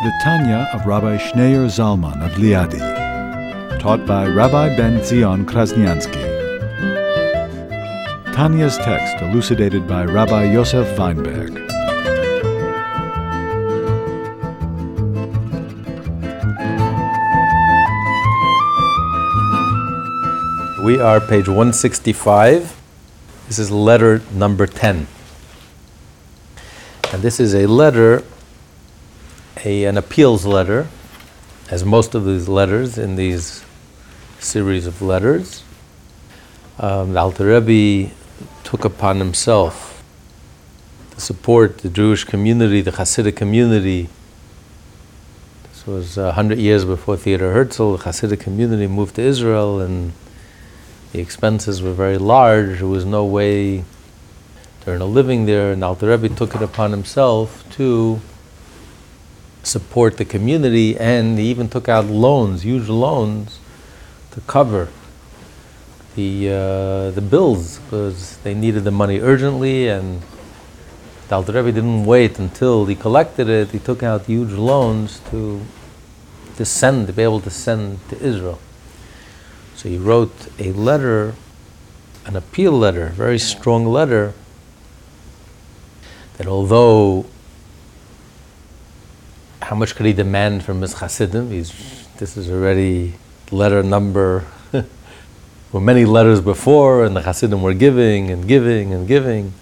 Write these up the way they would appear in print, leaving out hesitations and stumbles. The Tanya of Rabbi Schneur Zalman of Liadi, taught by Rabbi Ben-Zion Krasniansky. Tanya's text elucidated by Rabbi Yosef Weinberg. We are page 165. This is letter number 10. And this is a letter, an appeals letter, as most of these letters in these series of letters. The Alter Rebbe took upon himself to support the Jewish community, the Hasidic community. This was 100 years before Theodor Herzl. The Hasidic community moved to Israel, and the expenses were very large. There was no way to earn a living there, and Alter Rebbe took it upon himself to support the community, and he even took out loans, huge loans, to cover the bills, because they needed the money urgently, and the Alter Rebbe didn't wait until he collected it. He took out huge loans to be able to send to Israel. So he wrote a letter, an appeal letter, a very strong letter, that although how much could he demand from his Chasidim? This is already letter number, were many letters before, and the Chasidim were giving and giving and giving.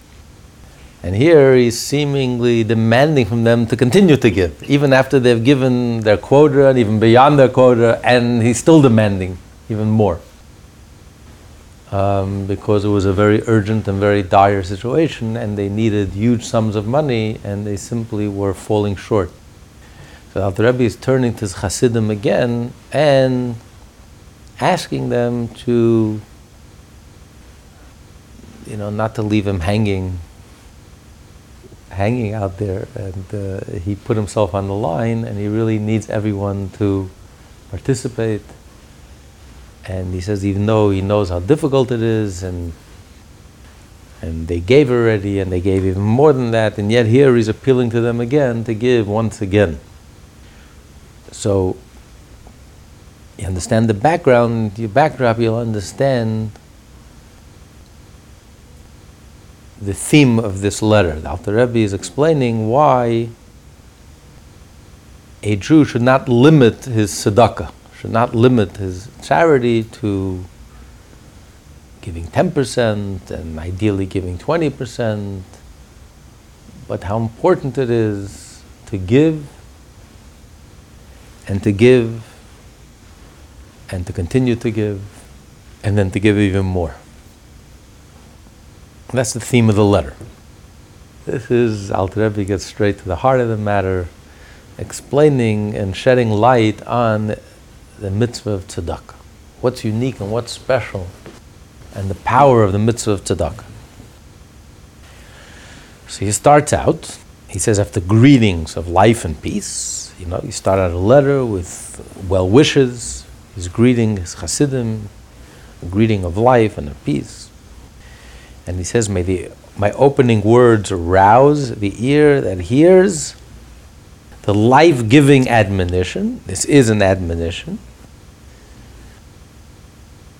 And here he's seemingly demanding from them to continue to give, even after they've given their quota and even beyond their quota, and he's still demanding even more. Because it was a very urgent and very dire situation, and they needed huge sums of money, and they simply were falling short. The Alter Rebbe is turning to his Hasidim again and asking them to, not to leave him hanging out there. And he put himself on the line, and he really needs everyone to participate. And he says, even though he knows how difficult it is, and they gave already, and they gave even more than that, and yet here he's appealing to them again to give once again. So, you understand the background, your backdrop, you'll understand the theme of this letter. The Alter Rebbe is explaining why a Jew should not limit his tzedakah, should not limit his charity to giving 10% and ideally giving 20%, but how important it is to give, and to give, and to continue to give, and then to give even more. And that's the theme of the letter. This is, Alter Rebbe gets straight to the heart of the matter, explaining and shedding light on the mitzvah of tzedakah. What's unique and what's special, and the power of the mitzvah of tzedakah. So he starts out, he says, after greetings of life and peace, you start out a letter with well wishes, his greeting, his Hasidim, a greeting of life and of peace. And he says, may my opening words rouse the ear that hears the life-giving admonition. This is an admonition.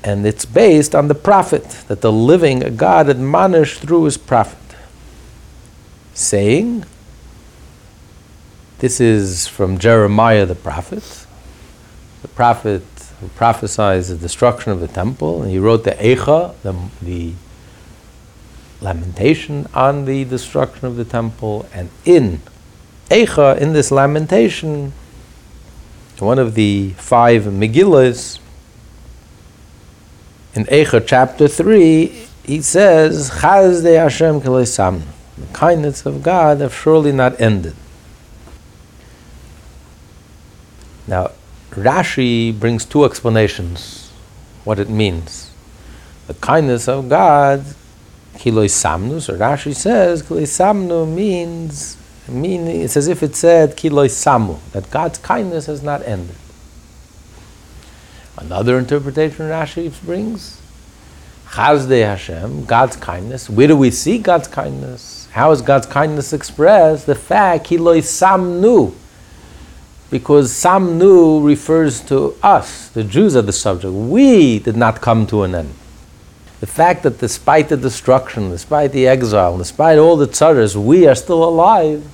And it's based on the prophet, that the living God admonished through his prophet, saying, this is from Jeremiah the prophet who prophesied the destruction of the temple, and he wrote the Eichah, the lamentation on the destruction of the temple. And in Eichah, in this lamentation, one of the 5 Megillas, in Eichah chapter 3, he says, Chasdei Hashem Kiloisamu, the kindness of God have surely not ended. Now, Rashi brings two explanations what it means. The kindness of God, Kiloisamnu, so Rashi says Kiloisamnu means it's as if it said Kiloisamu, that God's kindness has not ended. Another interpretation Rashi brings, Chasdei Hashem, God's kindness. Where do we see God's kindness? How is God's kindness expressed? The fact, Kiloisamnu, because Samnu refers to us, the Jews are the subject. We did not come to an end. The fact that despite the destruction, despite the exile, despite all the tzaras, we are still alive.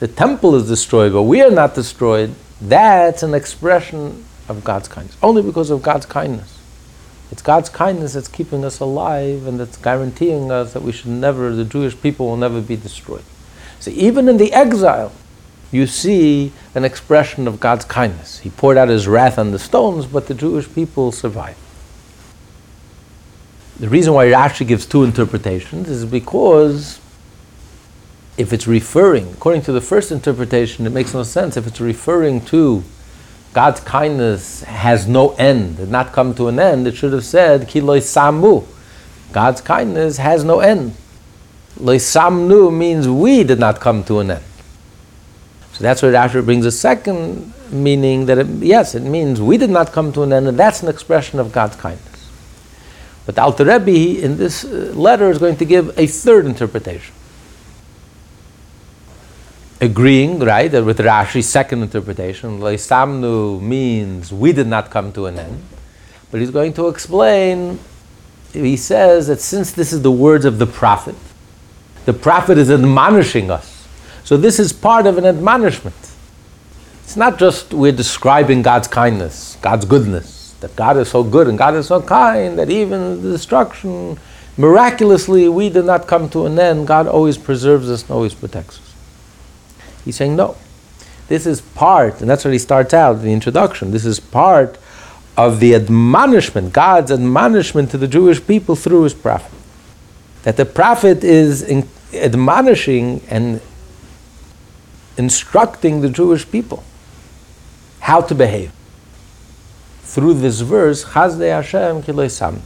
The temple is destroyed, but we are not destroyed. That's an expression of God's kindness. Only because of God's kindness. It's God's kindness that's keeping us alive and that's guaranteeing us that we should never, the Jewish people will never be destroyed. So even in the exile, you see an expression of God's kindness. He poured out his wrath on the stones, but the Jewish people survived. The reason why Rashi gives two interpretations is because if it's referring, according to the first interpretation, it makes no sense. If it's referring to God's kindness has no end, did not come to an end, it should have said, Kiloisamu, God's kindness has no end. Loisamnu means we did not come to an end. So that's where Rashi brings a second meaning that, it means we did not come to an end, and that's an expression of God's kindness. But the Alter Rebbe, in this letter, is going to give a third interpretation. Agreeing, right, that with Rashi's second interpretation, Loisamnu means we did not come to an end. But he's going to explain, he says that since this is the words of the prophet is admonishing us. So this is part of an admonishment. It's not just we're describing God's kindness, God's goodness, that God is so good and God is so kind that even the destruction, miraculously we did not come to an end. God always preserves us and always protects us. He's saying, no, this is part, and that's what he starts out in the introduction, this is part of the admonishment, God's admonishment to the Jewish people through his prophet. That the prophet is admonishing and instructing the Jewish people how to behave. Through this verse, Chasdei Hashem Kiloisamnu.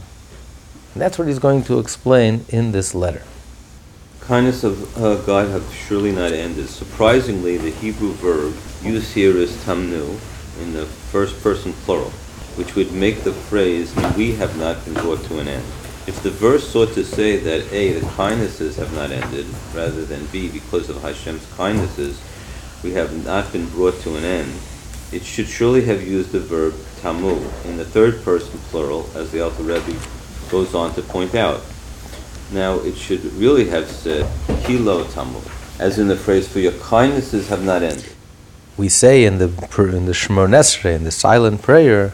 And that's what he's going to explain in this letter. Kindness of God have surely not ended. Surprisingly, the Hebrew verb used here is tamnu, in the first person plural, which would make the phrase, we have not been brought to an end. If the verse sought to say that A, the kindnesses have not ended, rather than B, because of Hashem's kindnesses, we have not been brought to an end, it should surely have used the verb tamu, in the third person plural, as the Alter Rebbe goes on to point out. Now, it should really have said, Kiloisamu, as in the phrase, for your kindnesses have not ended. We say in the Shmoneh Esrei, in the silent prayer,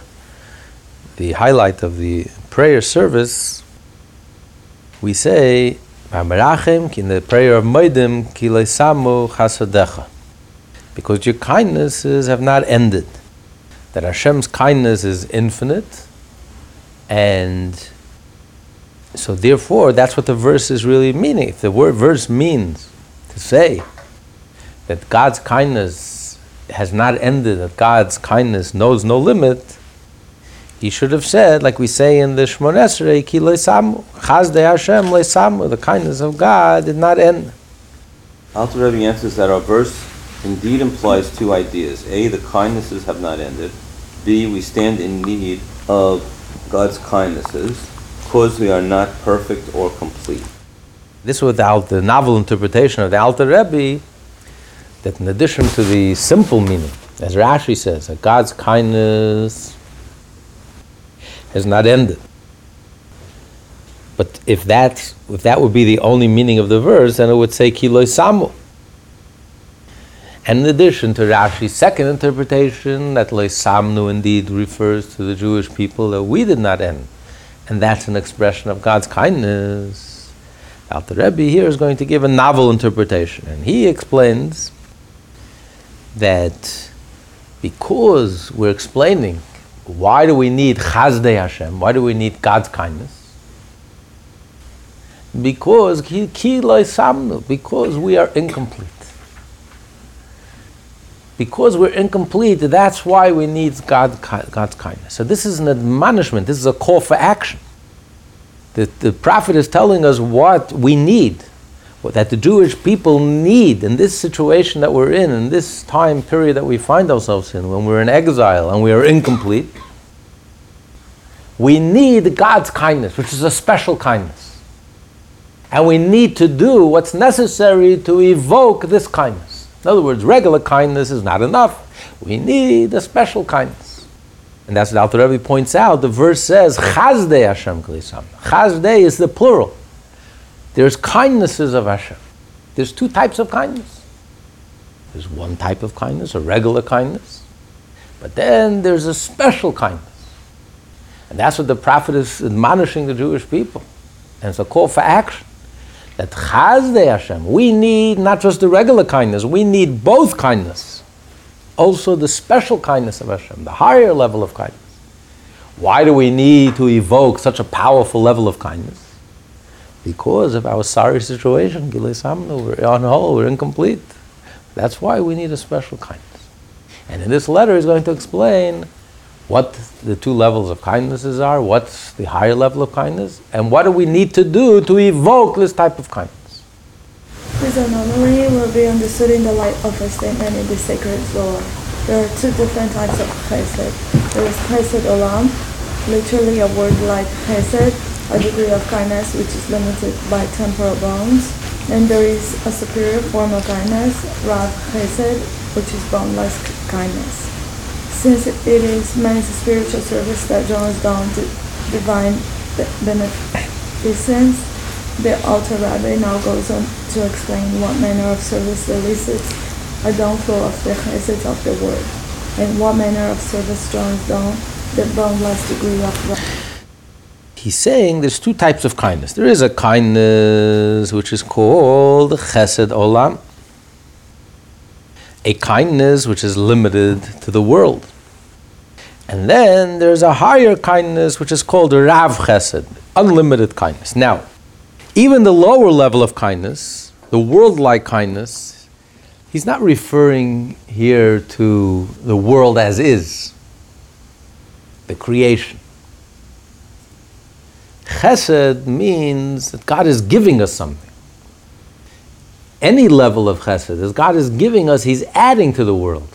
the highlight of the prayer service, we say, Amarachim, in the prayer of Moedim, Kiloisamu Chasadecha, because your kindnesses have not ended. That Hashem's kindness is infinite, and so therefore, that's what the verse is really meaning. If the word verse means to say that God's kindness has not ended, that God's kindness knows no limit, he should have said, like we say in the Shmoneh Esrei, Ki Loisamu, Chasdei Hashem Loisamu, the kindness of God did not end. Alter Rebbe answers that our verse indeed implies two ideas. A, the kindnesses have not ended. B, we stand in need of God's kindnesses, because we are not perfect or complete. This without the novel interpretation of the Alter Rebbe, that in addition to the simple meaning, as Rashi says, that God's kindness has not ended. But if that would be the only meaning of the verse, then it would say Kiloisamu. And in addition to Rashi's second interpretation, that Loisamnu indeed refers to the Jewish people, that we did not end. And that's an expression of God's kindness. Alter Rebbe here is going to give a novel interpretation. And he explains that because we're explaining why do we need Chasdei Hashem, why do we need God's kindness? Because Kiloisamnu, because we are incomplete. because we're incomplete, that's why we need God's kindness. So this is an admonishment, this is a call for action. The prophet is telling us what we need, that the Jewish people need in this situation that we're in this time period that we find ourselves in, when we're in exile and we are incomplete, we need God's kindness, which is a special kindness. And we need to do what's necessary to evoke this kindness. In other words, regular kindness is not enough. We need a special kindness. And that's what Alter Rebbe points out. The verse says, Chasdei Hashem Kiloisamu. Chasdei is the plural. There's kindnesses of Hashem. There's two types of kindness. There's one type of kindness, a regular kindness. But then there's a special kindness. And that's what the prophet is admonishing the Jewish people. And it's a call for action. That Chasdei Hashem, we need not just the regular kindness, we need both kindness. Also the special kindness of Hashem, the higher level of kindness. Why do we need to evoke such a powerful level of kindness? Because of our sorry situation, Kiloisamu, we're on hold, we're incomplete. That's why we need a special kindness. And in this letter he's going to explain what the two levels of kindnesses are, what's the higher level of kindness, and what do we need to do to evoke this type of kindness. This anomaly will be understood in the light of a statement in the sacred Zohar. There are two different types of chesed. There is chesed olam, literally a word like chesed, a degree of kindness which is limited by temporal bounds, and there is a superior form of kindness, Rav Chesed, which is boundless kindness. Since it is man's spiritual service that draws down to divine beneficence, the Alter Rebbe now goes on to explain what manner of service elicits a downflow of the Chesed of the word, and what manner of service draws down the boundless degree of love. He's saying there's two types of kindness. There is a kindness which is called Chesed Olam, a kindness which is limited to the world. And then there's a higher kindness which is called Rav Chesed, unlimited kindness. Now, even the lower level of kindness, the world-like kindness, he's not referring here to the world as is, the creation. Chesed means that God is giving us something. Any level of chesed, as God is giving us, He's adding to the world.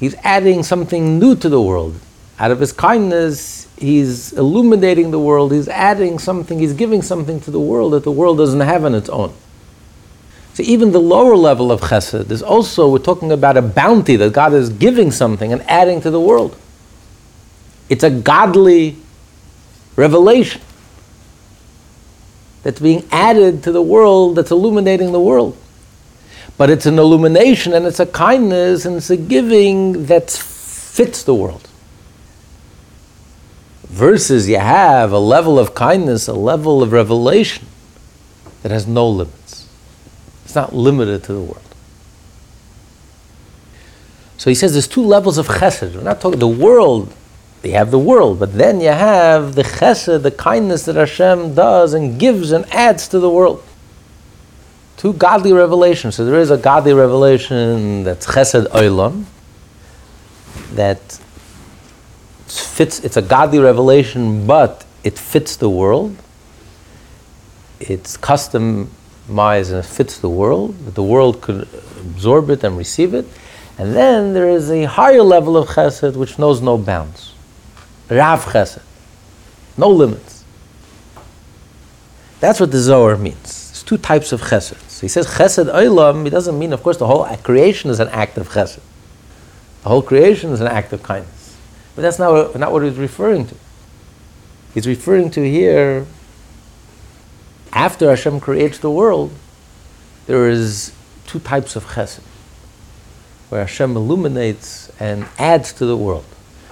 He's adding something new to the world. Out of His kindness, He's illuminating the world, He's adding something, He's giving something to the world that the world doesn't have on its own. So even the lower level of chesed is also, we're talking about a bounty that God is giving something and adding to the world. It's a godly revelation that's being added to the world, that's illuminating the world. But it's an illumination and it's a kindness and it's a giving that fits the world. Versus you have a level of kindness, a level of revelation that has no limits. It's not limited to the world. So he says there's two levels of chesed. We're not talking the world. You have the world, but then you have the chesed, the kindness that Hashem does and gives and adds to the world. Two godly revelations. So there is a godly revelation that's chesed olam, that fits, it's a godly revelation, but it fits the world. It's customized and it fits the world, that the world could absorb it and receive it. And then there is a higher level of chesed which knows no bounds. Rav Chesed, no limits. That's what the Zohar means. It's two types of chesed. So he says Chesed Olam, it doesn't mean, of course, the whole creation is an act of chesed. The whole creation is an act of kindness. But that's not what he's referring to. He's referring to here, after Hashem creates the world, there is two types of chesed, where Hashem illuminates and adds to the world.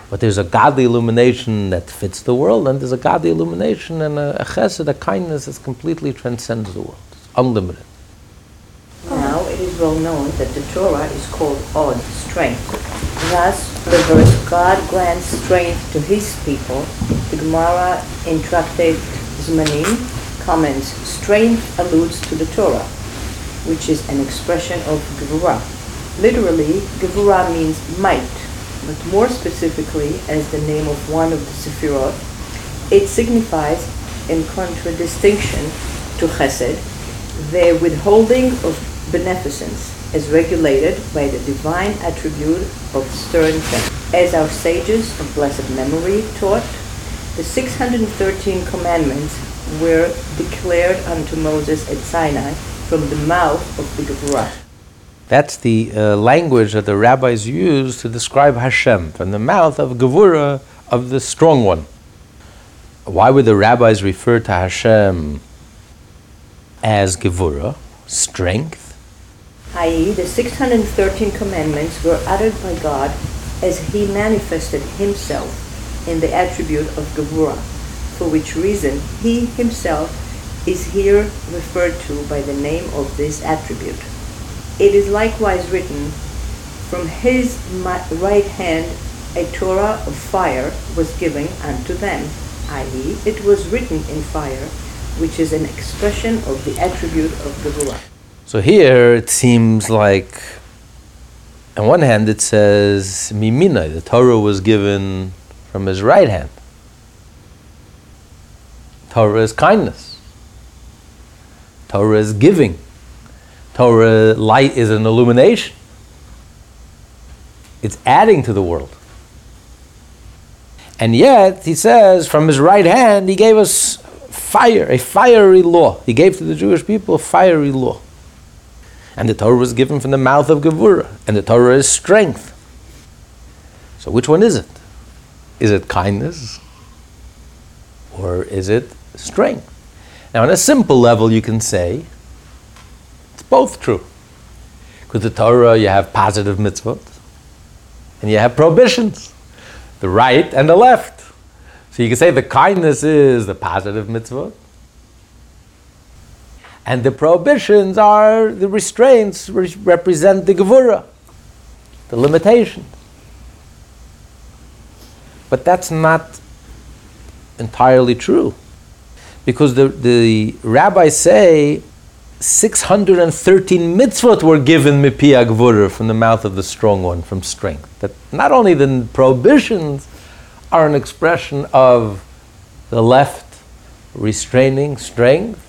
But there's a godly illumination that fits the world, and there's a godly illumination and a chesed, a kindness that completely transcends the world. It's unlimited. Now it is well known that the Torah is called Od, strength. Thus, the verse, God grants strength to His people, the Gemara in Tractate Zmanim comments, strength alludes to the Torah, which is an expression of Gevurah. Literally, Gevurah means might, but more specifically, as the name of one of the Sefirot, it signifies, in contradistinction to Chesed, the withholding of beneficence as regulated by the divine attribute of stern faith. As our sages of blessed memory taught, the 613 commandments were declared unto Moses at Sinai from the mouth of the Gevurah. That's the language that the rabbis use to describe Hashem, from the mouth of Gevurah, of the strong one. Why would the rabbis refer to Hashem as Gevurah, strength? I.e., the 613 commandments were uttered by God as He manifested Himself in the attribute of Gevurah, for which reason He Himself is here referred to by the name of this attribute. It is likewise written, from His right hand a Torah of fire was given unto them, i.e., it was written in fire, which is an expression of the attribute of Gevurah. So here it seems like, on one hand it says, Mimina, the Torah was given from His right hand. Torah is kindness. Torah is giving. Torah, light is an illumination. It's adding to the world. And yet, he says, from His right hand, He gave us fire, a fiery law. He gave to the Jewish people a fiery law. And the Torah was given from the mouth of Gevurah. And the Torah is strength. So which one is it? Is it kindness? Or is it strength? Now, on a simple level, you can say, both true. Because the Torah, you have positive mitzvot, and you have prohibitions, the right and the left. So you can say the kindness is the positive mitzvot, and the prohibitions are the restraints which represent the Gevurah, the limitations. But that's not entirely true. Because the rabbis say, 613 mitzvot were given mipia Gevurah, from the mouth of the strong one, from strength. That not only the prohibitions are an expression of the left restraining strength,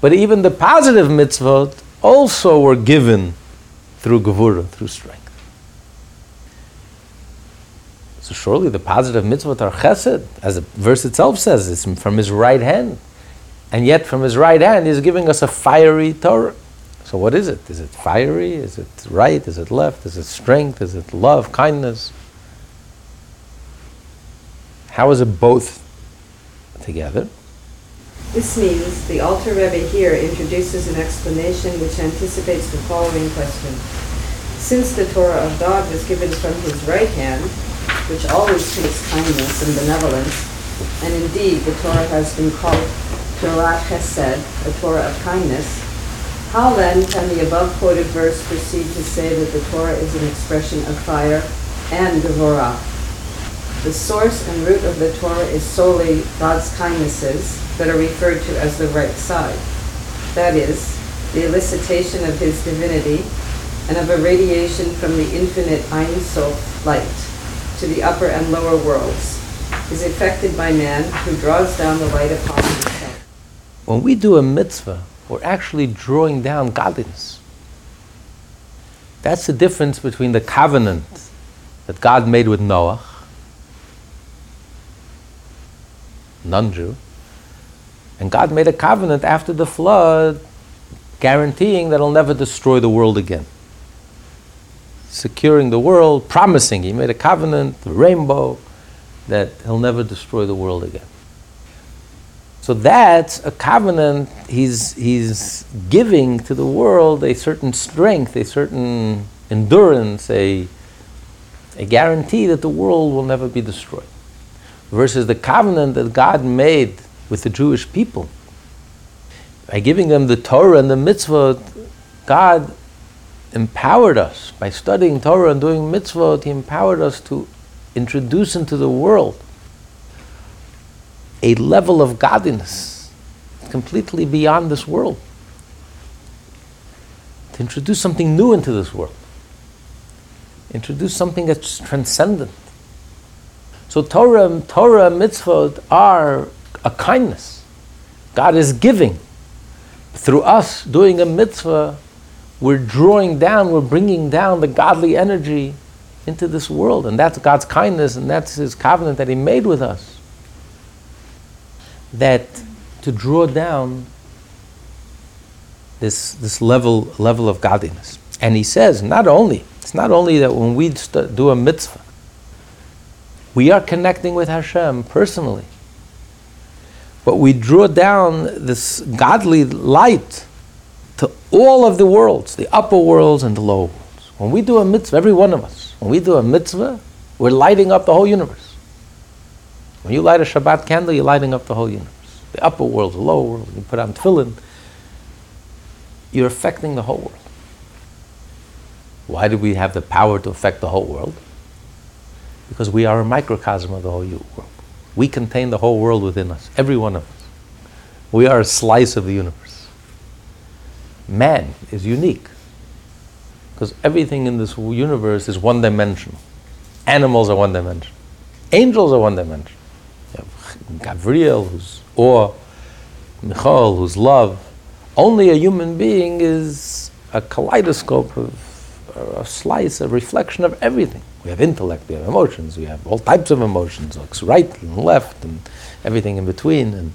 but even the positive mitzvot also were given through Gevurah, through strength. So surely the positive mitzvot are Chesed, as the verse itself says, it's from His right hand. And yet from His right hand He's giving us a fiery Torah. So what is it? Is it fiery? Is it right? Is it left? Is it strength? Is it love, kindness? How is it both together? This means the Alter Rebbe here introduces an explanation which anticipates the following question. Since the Torah of God was given from His right hand, which always takes kindness and benevolence, and indeed the Torah has been called Torah Chesed, a Torah of kindness, how then can the above quoted verse proceed to say that the Torah is an expression of fire and Gevurah? The source and root of the Torah is solely God's kindnesses that are referred to as the right side. That is, the elicitation of His divinity and of a radiation from the infinite Ein Sof light to the upper and lower worlds is effected by man who draws down the light upon himself. When we do a mitzvah, we're actually drawing down godliness. That's the difference between the covenant that God made with Noah, non-Jew, and God made a covenant after the flood guaranteeing that He'll never destroy the world again. Securing the world, promising, He made a covenant, the rainbow, that He'll never destroy the world again. So that's a covenant. He's giving to the world a certain strength, a certain endurance, a guarantee that the world will never be destroyed. Versus the covenant that God made with the Jewish people. By giving them the Torah and the mitzvot, God empowered us. By studying Torah and doing mitzvot, He empowered us to introduce into the world a level of godliness completely beyond this world, to introduce something new into this world. Introduce something that's transcendent. So Torah, mitzvot are a kindness. God is giving. Through us doing a mitzvah, we're drawing down, we're bringing down the godly energy into this world. And that's God's kindness, and that's His covenant that He made with us. That to draw down this level of godliness. And he says, it's not only that when we do a mitzvah, we are connecting with Hashem personally, but we draw down this godly light to all of the worlds, the upper worlds and the lower worlds. When we do a mitzvah, every one of us, when we do a mitzvah, we're lighting up the whole universe. When you light a Shabbat candle, you're lighting up the whole universe. The upper world, the lower world, you put on tefillin, you're affecting the whole world. Why do we have the power to affect the whole world? Because we are a microcosm of the whole world. We contain the whole world within us, every one of us. We are a slice of the universe. Man is unique, because everything in this universe is one-dimensional. Animals are one-dimensional. Angels are one-dimensional. You have Gabriel, who's awe, Michal, who's love. Only a human being is a kaleidoscope of a slice, a reflection of everything. We have intellect, we have emotions, we have all types of emotions, looks right and left and everything in between, and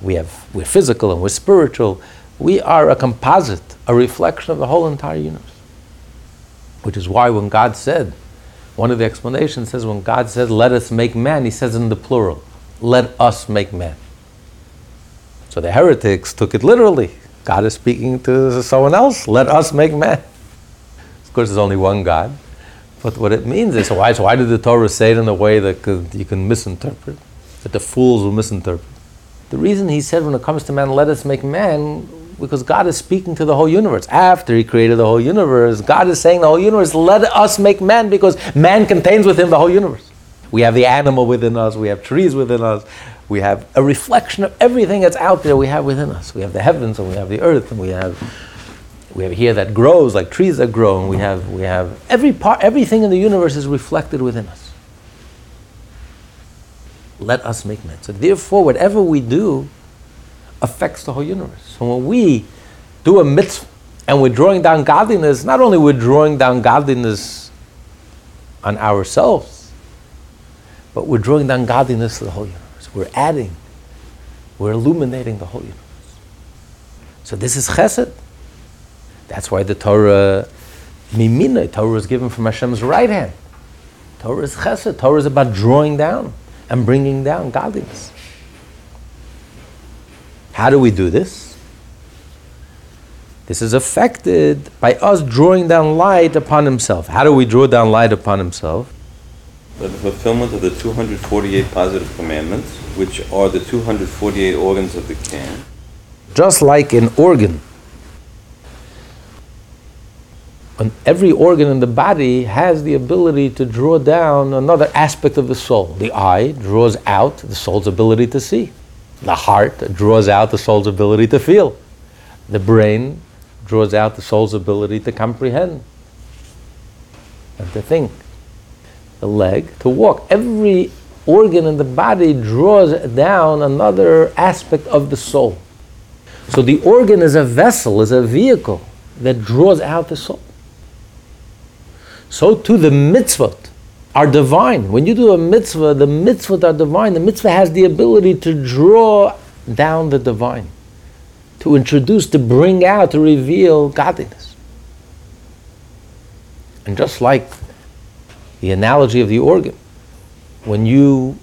we're physical and we're spiritual. We are a composite, a reflection of the whole entire universe. Which is why when God said, one of the explanations says when God says, let us make man, He says in the plural, let us make man. So the heretics took it literally. God is speaking to someone else, let us make man. Of course, there's only one God, but what it means is, why did the Torah say it in a way that you can misinterpret, that the fools will misinterpret? The reason He said when it comes to man, let us make man, because God is speaking to the whole universe. After He created the whole universe, God is saying the whole universe, let us make man, because man contains within the whole universe. We have the animal within us, we have trees within us, we have a reflection of everything that's out there we have within us. We have the heavens, and we have the earth, and we have here that grows, like trees that grow, and we have every part, everything in the universe is reflected within us. Let us make man. So therefore, whatever we do affects the whole universe. So when we do a mitzvah and we're drawing down godliness, not only we're drawing down godliness on ourselves, but we're drawing down godliness to the whole universe. We're adding, we're illuminating the whole universe. So this is chesed. That's why the Torah, Mimina, Torah is given from Hashem's right hand. Torah is chesed. Torah is about drawing down and bringing down godliness. How do we do this? This is affected by us drawing down light upon Himself. How do we draw down light upon Himself? By the fulfillment of the 248 positive commandments, which are the 248 organs of the king. Just like an organ. And every organ in the body has the ability to draw down another aspect of the soul. The eye draws out the soul's ability to see. The heart draws out the soul's ability to feel. The brain draws out the soul's ability to comprehend and to think. The leg to walk. Every organ in the body draws down another aspect of the soul. So the organ is a vessel, is a vehicle that draws out the soul. So too the mitzvot are divine. When you do a mitzvah, the mitzvot are divine. The mitzvah has the ability to draw down the divine, to introduce, to bring out, to reveal godliness. And just like the analogy of the organ, when you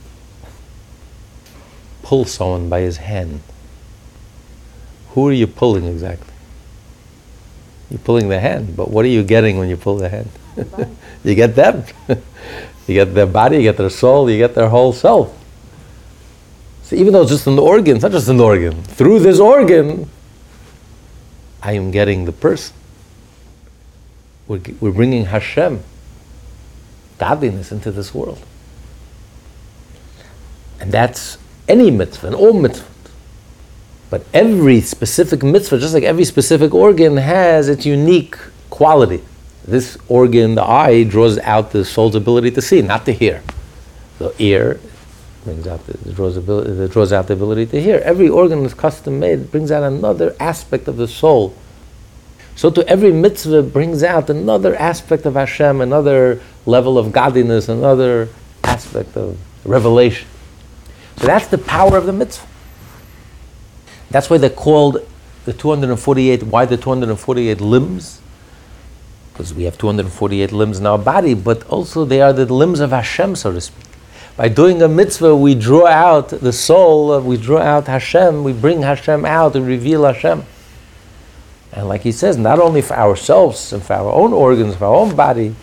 pull someone by his hand, who are you pulling exactly? You're pulling the hand, but what are you getting when you pull the hand? You get them. You get their body, you get their soul, you get their whole self. So even though it's just an organ, it's not just an organ. Through this organ, I am getting the person. We're bringing Hashem, godliness, into this world. And that's any mitzvah, and all mitzvah. But every specific mitzvah, just like every specific organ, has its unique quality. this organ, the eye, draws out the soul's ability to see, not to hear. The ear brings out draws out the ability to hear. Every organ is custom made. It brings out another aspect of the soul. So to every mitzvah brings out another aspect of Hashem, another level of godliness, another aspect of revelation. So that's the power of the mitzvah. That's why they're called the 248, why the 248 limbs? Because we have 248 limbs in our body, but also they are the limbs of Hashem, so to speak. By doing a mitzvah, we draw out the soul, we draw out Hashem, we bring Hashem out and reveal Hashem. And like he says, not only for ourselves and for our own organs, for our own body,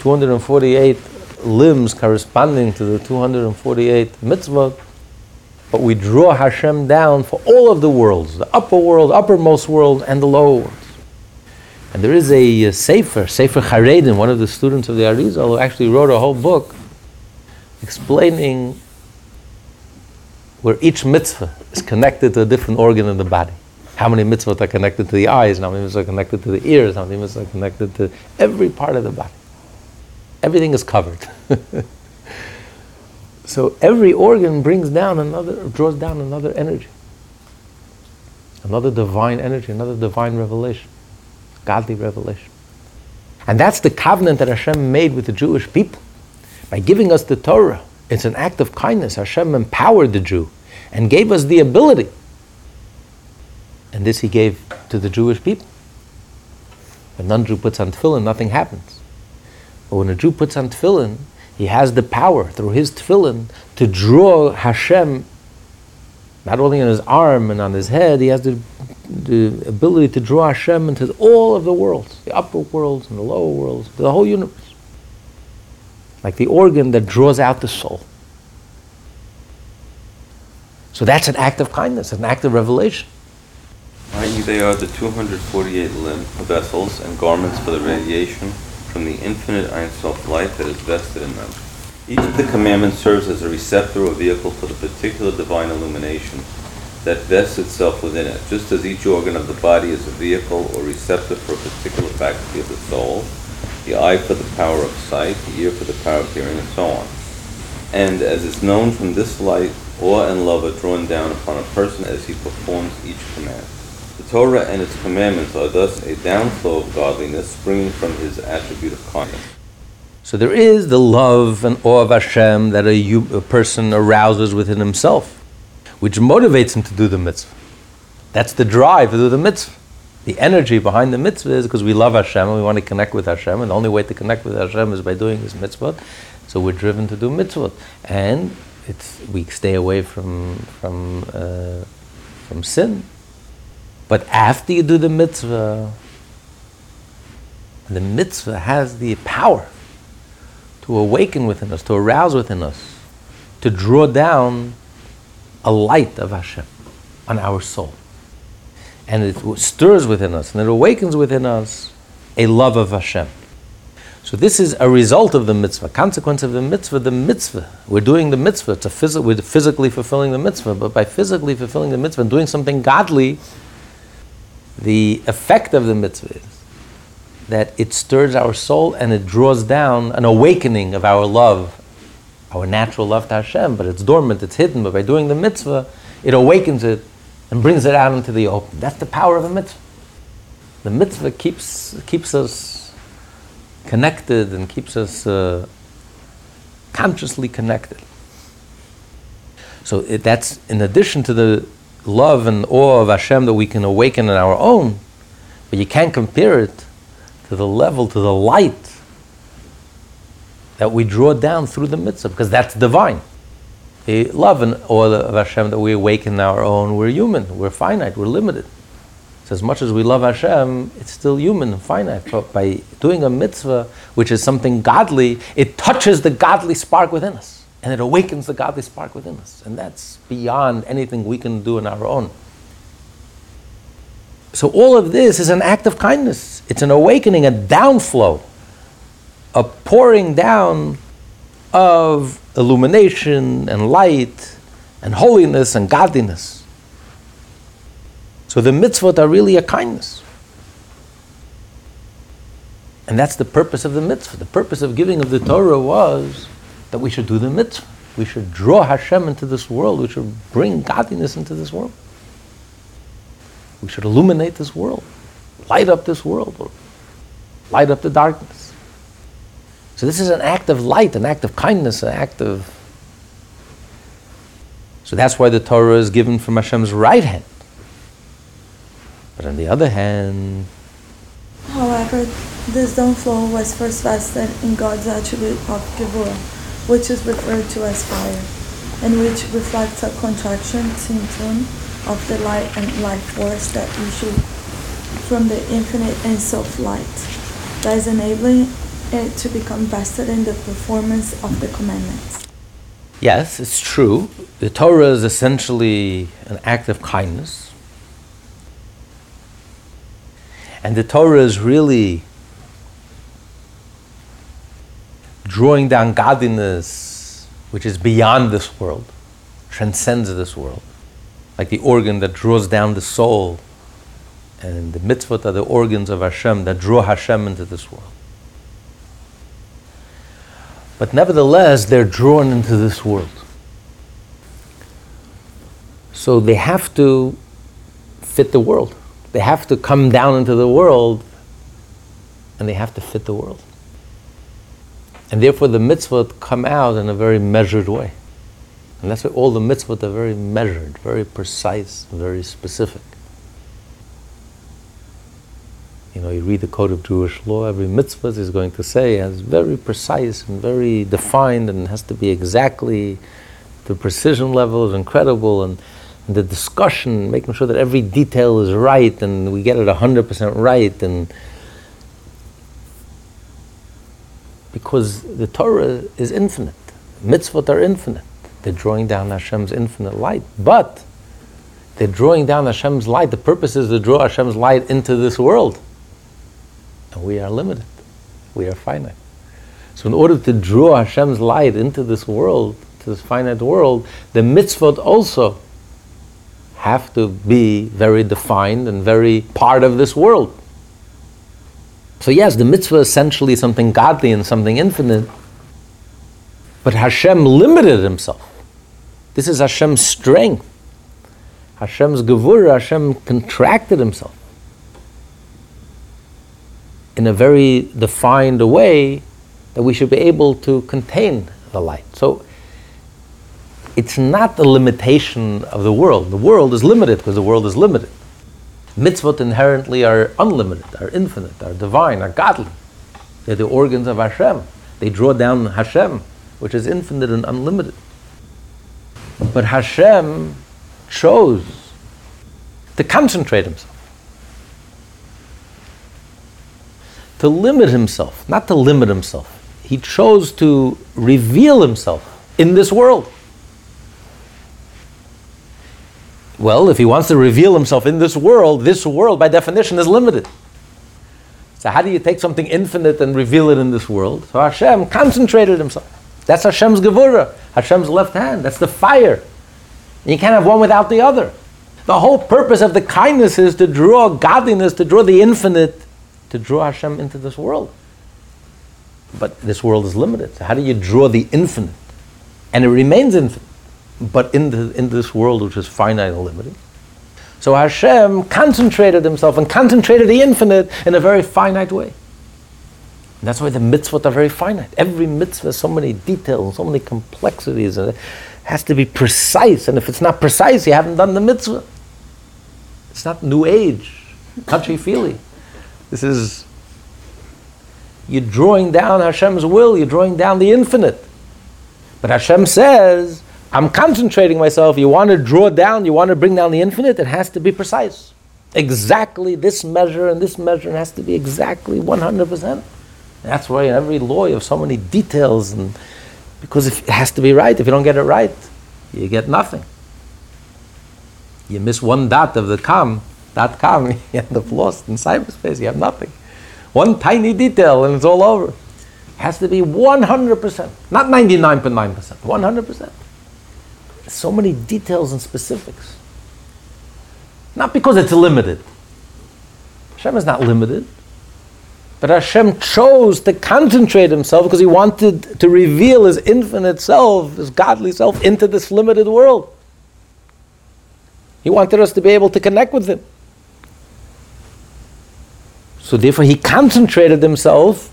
248 limbs corresponding to the 248 mitzvot, but we draw Hashem down for all of the worlds, the upper world, uppermost world, and the lower worlds. And there is a Sefer Charedim, one of the students of the Arizal, who actually wrote a whole book explaining where each mitzvah is connected to a different organ in the body. How many mitzvot are connected to the eyes, how many mitzvot are connected to the ears, how many mitzvot are connected to every part of the body. Everything is covered. So every organ brings down another, draws down another energy, another divine energy, another divine revelation, godly revelation. And that's the covenant that Hashem made with the Jewish people. By giving us the Torah, it's an act of kindness. Hashem empowered the Jew and gave us the ability. And this he gave to the Jewish people. When a non-Jew puts on tefillin, nothing happens. But when a Jew puts on tefillin, he has the power through his tefillin to draw Hashem, not only on his arm and on his head, he has the ability to draw Hashem into all of the worlds, the upper worlds and the lower worlds, the whole universe. Like the organ that draws out the soul. So that's an act of kindness, an act of revelation. I.e., they are the 248 limb vessels and garments for the radiation from the infinite Ein Sof light that is vested in them. Each of the commandments serves as a receptor or vehicle for the particular divine illumination that vests itself within it, just as each organ of the body is a vehicle or receptor for a particular faculty of the soul, the eye for the power of sight, the ear for the power of hearing, and so on. And as is known from this light, awe and love are drawn down upon a person as he performs each command. The Torah and its commandments are thus a downflow of godliness springing from his attribute of kindness. So there is the love and awe of Hashem that a person arouses within himself, which motivates him to do the mitzvah. That's the drive to do the mitzvah. The energy behind the mitzvah is because we love Hashem and we want to connect with Hashem, and the only way to connect with Hashem is by doing his mitzvot. So we're driven to do mitzvot. And we stay away from sin. But after you do the mitzvah has the power to awaken within us, to arouse within us, to draw down a light of Hashem on our soul. And it stirs within us, and it awakens within us a love of Hashem. So this is a result of the mitzvah, consequence of the mitzvah. The mitzvah, we're doing the mitzvah, we're physically fulfilling the mitzvah, but by physically fulfilling the mitzvah and doing something godly, the effect of the mitzvah is that it stirs our soul and it draws down an awakening of our love, our natural love to Hashem, but it's dormant, it's hidden, but by doing the mitzvah, it awakens it and brings it out into the open. That's the power of the mitzvah. The mitzvah keeps us connected and keeps us consciously connected. So that's in addition to the love and awe of Hashem that we can awaken in our own, but you can't compare it to the level, to the light that we draw down through the mitzvah, because that's divine. The love and awe of Hashem that we awaken in our own, we're human, we're finite, we're limited. So as much as we love Hashem, it's still human and finite. But by doing a mitzvah, which is something godly, it touches the godly spark within us. And it awakens the godly spark within us. And that's beyond anything we can do on our own. So all of this is an act of kindness. It's an awakening, a downflow, a pouring down of illumination and light and holiness and godliness. So the mitzvot are really a kindness. And that's the purpose of the mitzvah. The purpose of giving of the Torah was that we should do the mitzvah. We should draw Hashem into this world. We should bring godliness into this world. We should illuminate this world, light up this world, or light up the darkness. So this is an act of light, an act of kindness, an act of... So that's why the Torah is given from Hashem's right hand. But on the other hand... However, this downfall was first vested in God's attribute of Gevurah, which is referred to as fire, and which reflects a contraction symptom of the light and life force that issue from the infinite Ein Sof light, thus enabling it to become vested in the performance of the commandments. Yes, it's true. The Torah is essentially an act of kindness. And the Torah is really drawing down godliness, which is beyond this world, transcends this world. Like the organ that draws down the soul, and the mitzvot are the organs of Hashem that draw Hashem into this world. But nevertheless, they're drawn into this world. So they have to fit the world. They have to come down into the world, and they have to fit the world. And therefore the mitzvot come out in a very measured way. And that's why all the mitzvot are very measured, very precise, very specific. You know, you read the Code of Jewish Law, every mitzvah is going to say is very precise and very defined, and has to be exactly, the precision level is incredible, and the discussion, making sure that every detail is right, and we get it 100% right, and because the Torah is infinite. Mitzvot are infinite. They're drawing down Hashem's infinite light. But they're drawing down Hashem's light. The purpose is to draw Hashem's light into this world. And we are limited. We are finite. So in order to draw Hashem's light into this world, to this finite world, the mitzvot also have to be very defined and very part of this world. So yes, the mitzvah is essentially something godly and something infinite. But Hashem limited himself. This is Hashem's strength. Hashem's Gevurah, Hashem contracted himself in a very defined way that we should be able to contain the light. So it's not the limitation of the world. The world is limited because the world is limited. Mitzvot inherently are unlimited, are infinite, are divine, are godly. They're the organs of Hashem. They draw down Hashem, which is infinite and unlimited. But Hashem chose to concentrate himself, to limit himself, not to limit himself. He chose to reveal himself in this world. Well, if he wants to reveal himself in this world by definition is limited. So how do you take something infinite and reveal it in this world? So Hashem concentrated himself. That's Hashem's Gevurah, Hashem's left hand. That's the fire. You can't have one without the other. The whole purpose of the kindness is to draw godliness, to draw the infinite, to draw Hashem into this world. But this world is limited. So how do you draw the infinite? And it remains infinite, but in this world which is finite and limited. So Hashem concentrated himself and concentrated the infinite in a very finite way. And that's why the mitzvot are very finite. Every mitzvah has so many details, so many complexities, and it has to be precise. And if it's not precise, you haven't done the mitzvah. It's not New Age, touchy-feely. This is, you're drawing down Hashem's will, you're drawing down the infinite. But Hashem says, I'm concentrating myself. You want to draw down, you want to bring down the infinite, it has to be precise. Exactly this measure, and has to be exactly 100%. That's why in every law you have so many details, and because it has to be right. If you don't get it right, you get nothing. You miss one dot of the .com, you end up lost in cyberspace, you have nothing. One tiny detail and it's all over. It has to be 100%, not 99.9%, 100%. So many details and specifics. Not because it's limited. Hashem is not limited. But Hashem chose to concentrate himself because he wanted to reveal his infinite self, his godly self, into this limited world. He wanted us to be able to connect with him. So therefore he concentrated himself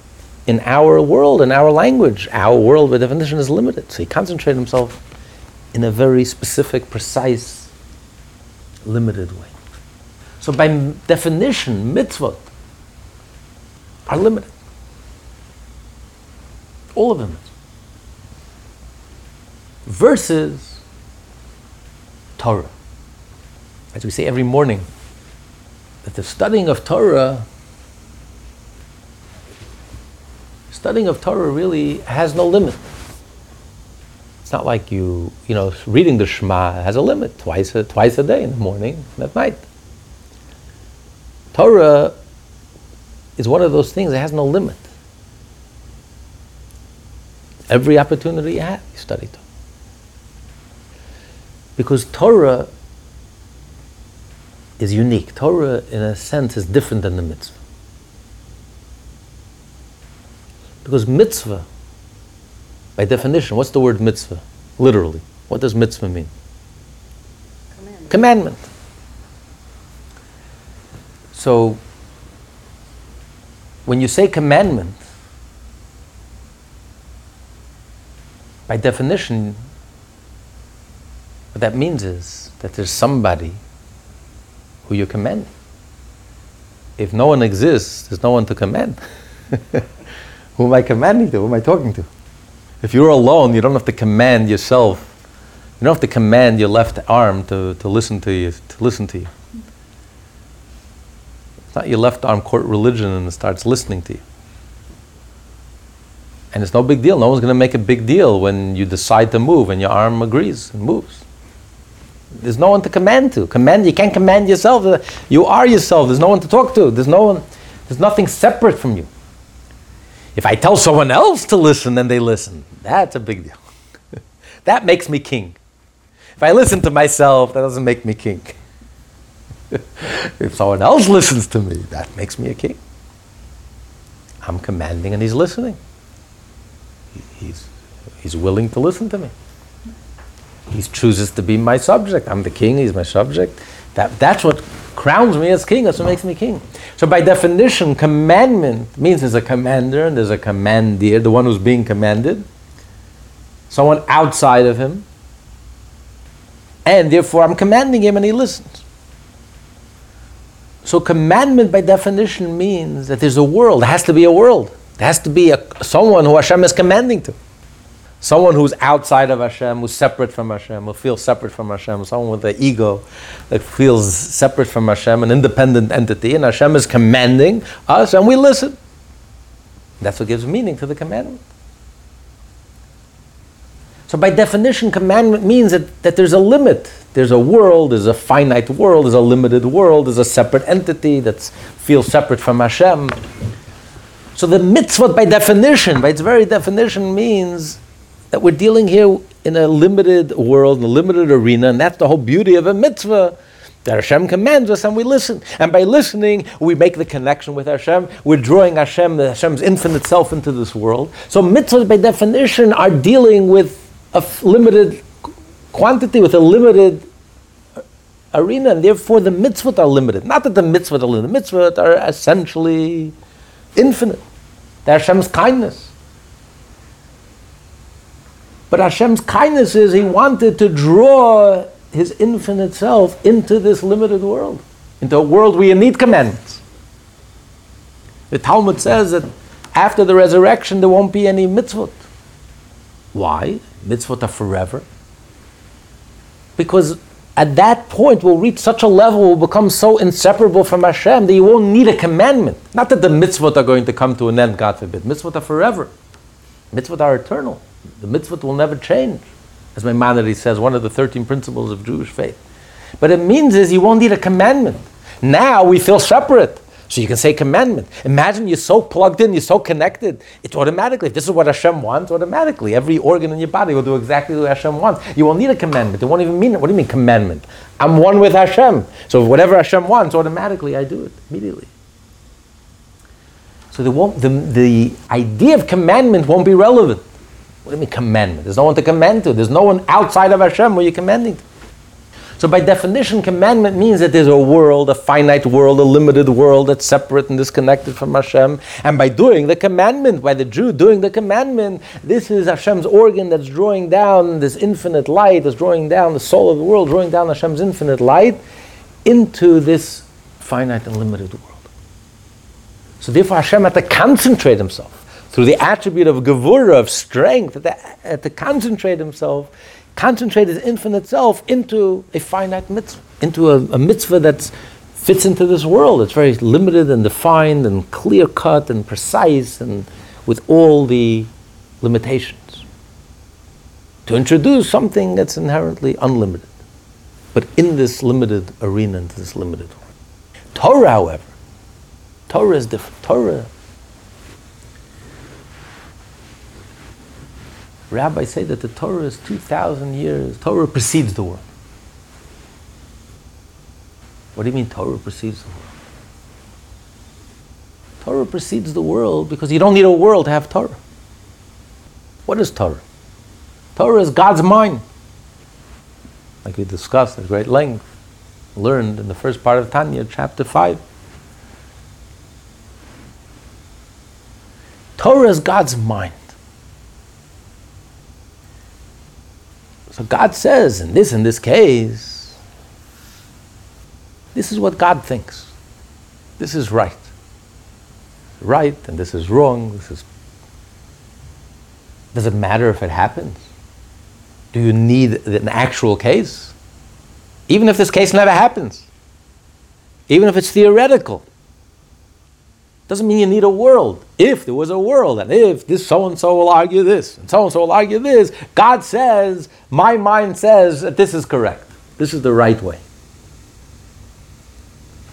in our world, in our language. Our world by definition is limited. So he concentrated himself in a very specific, precise, limited way. So by definition, mitzvot are limited. All of them is. Versus Torah. As we say every morning, that the studying of Torah really has no limit. It's not like you know, reading the Shema has a limit, twice a day, in the morning and at night. Torah is one of those things that has no limit. Every opportunity you have, you study Torah. Because Torah is unique. Torah, in a sense, is different than the mitzvah. Because mitzvah, by definition, what's the word mitzvah? Literally. What does mitzvah mean? Commandment. So, when you say commandment, by definition, what that means is that there's somebody who you command. If no one exists, there's no one to command. Who am I commanding to? Who am I talking to? If you're alone, you don't have to command yourself. You don't have to command your left arm to listen to you. It's not your left arm court religion and it starts listening to you. And it's no big deal. No one's going to make a big deal when you decide to move and your arm agrees and moves. There's no one to command to. You can't command yourself. You are yourself. There's no one to talk to. There's nothing separate from you. If I tell someone else to listen, then they listen. That's a big deal. That makes me king. If I listen to myself, that doesn't make me king. If someone else listens to me, that makes me a king. I'm commanding and he's listening. He's willing to listen to me. He chooses to be my subject. I'm the king, he's my subject. That's what crowns me as king, that's what makes me king. So by definition, commandment means there's a commander and there's a commandeer, the one who's being commanded, someone outside of him, and therefore I'm commanding him and he listens. So commandment by definition means that there's a world, there has to be a world. There has to be someone who Hashem is commanding to. Someone who's outside of Hashem, who's separate from Hashem, who feels separate from Hashem, someone with an ego that feels separate from Hashem, an independent entity, and Hashem is commanding us, and we listen. That's what gives meaning to the commandment. So by definition, commandment means that there's a limit. There's a world, there's a finite world, there's a limited world, there's a separate entity that feels separate from Hashem. So the mitzvot by definition, by its very definition, means that we're dealing here in a limited world, in a limited arena, and that's the whole beauty of a mitzvah, that Hashem commands us and we listen. And by listening, we make the connection with Hashem, we're drawing Hashem's infinite self into this world. So mitzvahs by definition are dealing with a limited quantity, with a limited arena, and therefore the mitzvot are limited. Not that the mitzvot are limited, the mitzvot are essentially infinite. They're Hashem's kindness. But Hashem's kindness is He wanted to draw His infinite self into this limited world, into a world where you need commandments. The Talmud says that after the resurrection there won't be any mitzvot. Why? Mitzvot are forever. Because at that point we'll reach such a level, we'll become so inseparable from Hashem that you won't need a commandment. Not that the mitzvot are going to come to an end, God forbid. Mitzvot are forever. Mitzvot are eternal. The mitzvot will never change, as Maimonides says, one of the 13 principles of Jewish faith. But it means is you won't need a commandment. Now we feel separate, so you can say commandment. Imagine you're so plugged in, you're so connected, it's automatically. If this is what Hashem wants, automatically. Every organ in your body will do exactly what Hashem wants. You won't need a commandment. It won't even mean it. What do you mean commandment? I'm one with Hashem. So whatever Hashem wants, automatically I do it, immediately. So the idea of commandment won't be relevant. What do you mean commandment? There's no one to command to. There's no one outside of Hashem where you're commanding to. So by definition, commandment means that there's a world, a finite world, a limited world that's separate and disconnected from Hashem. And by doing the commandment, by the Jew doing the commandment, this is Hashem's organ that's drawing down this infinite light, that's drawing down the soul of the world, drawing down Hashem's infinite light into this finite and limited world. So therefore Hashem had to concentrate himself through the attribute of Gevurah, of strength, had to concentrate himself, concentrate his infinite self into a finite mitzvah, into a mitzvah that fits into this world. It's very limited and defined and clear-cut and precise and with all the limitations. To introduce something that's inherently unlimited, but in this limited arena, into this limited world. Torah, however, Torah is different. Torah, rabbis say that the Torah is 2,000 years. Torah precedes the world. What do you mean Torah precedes the world? Torah precedes the world because you don't need a world to have Torah. What is Torah? Torah is God's mind. Like we discussed at great length, learned in the first part of Tanya, chapter 5. Torah is God's mind. So God says, in this case, this is what God thinks. This is right. Right, and this is wrong. Does it matter if it happens? Do you need an actual case? Even if this case never happens, even if it's theoretical, doesn't mean you need a world. If there was a world, and if this so-and-so will argue this, and so-and-so will argue this, God says, my mind says that this is correct. This is the right way.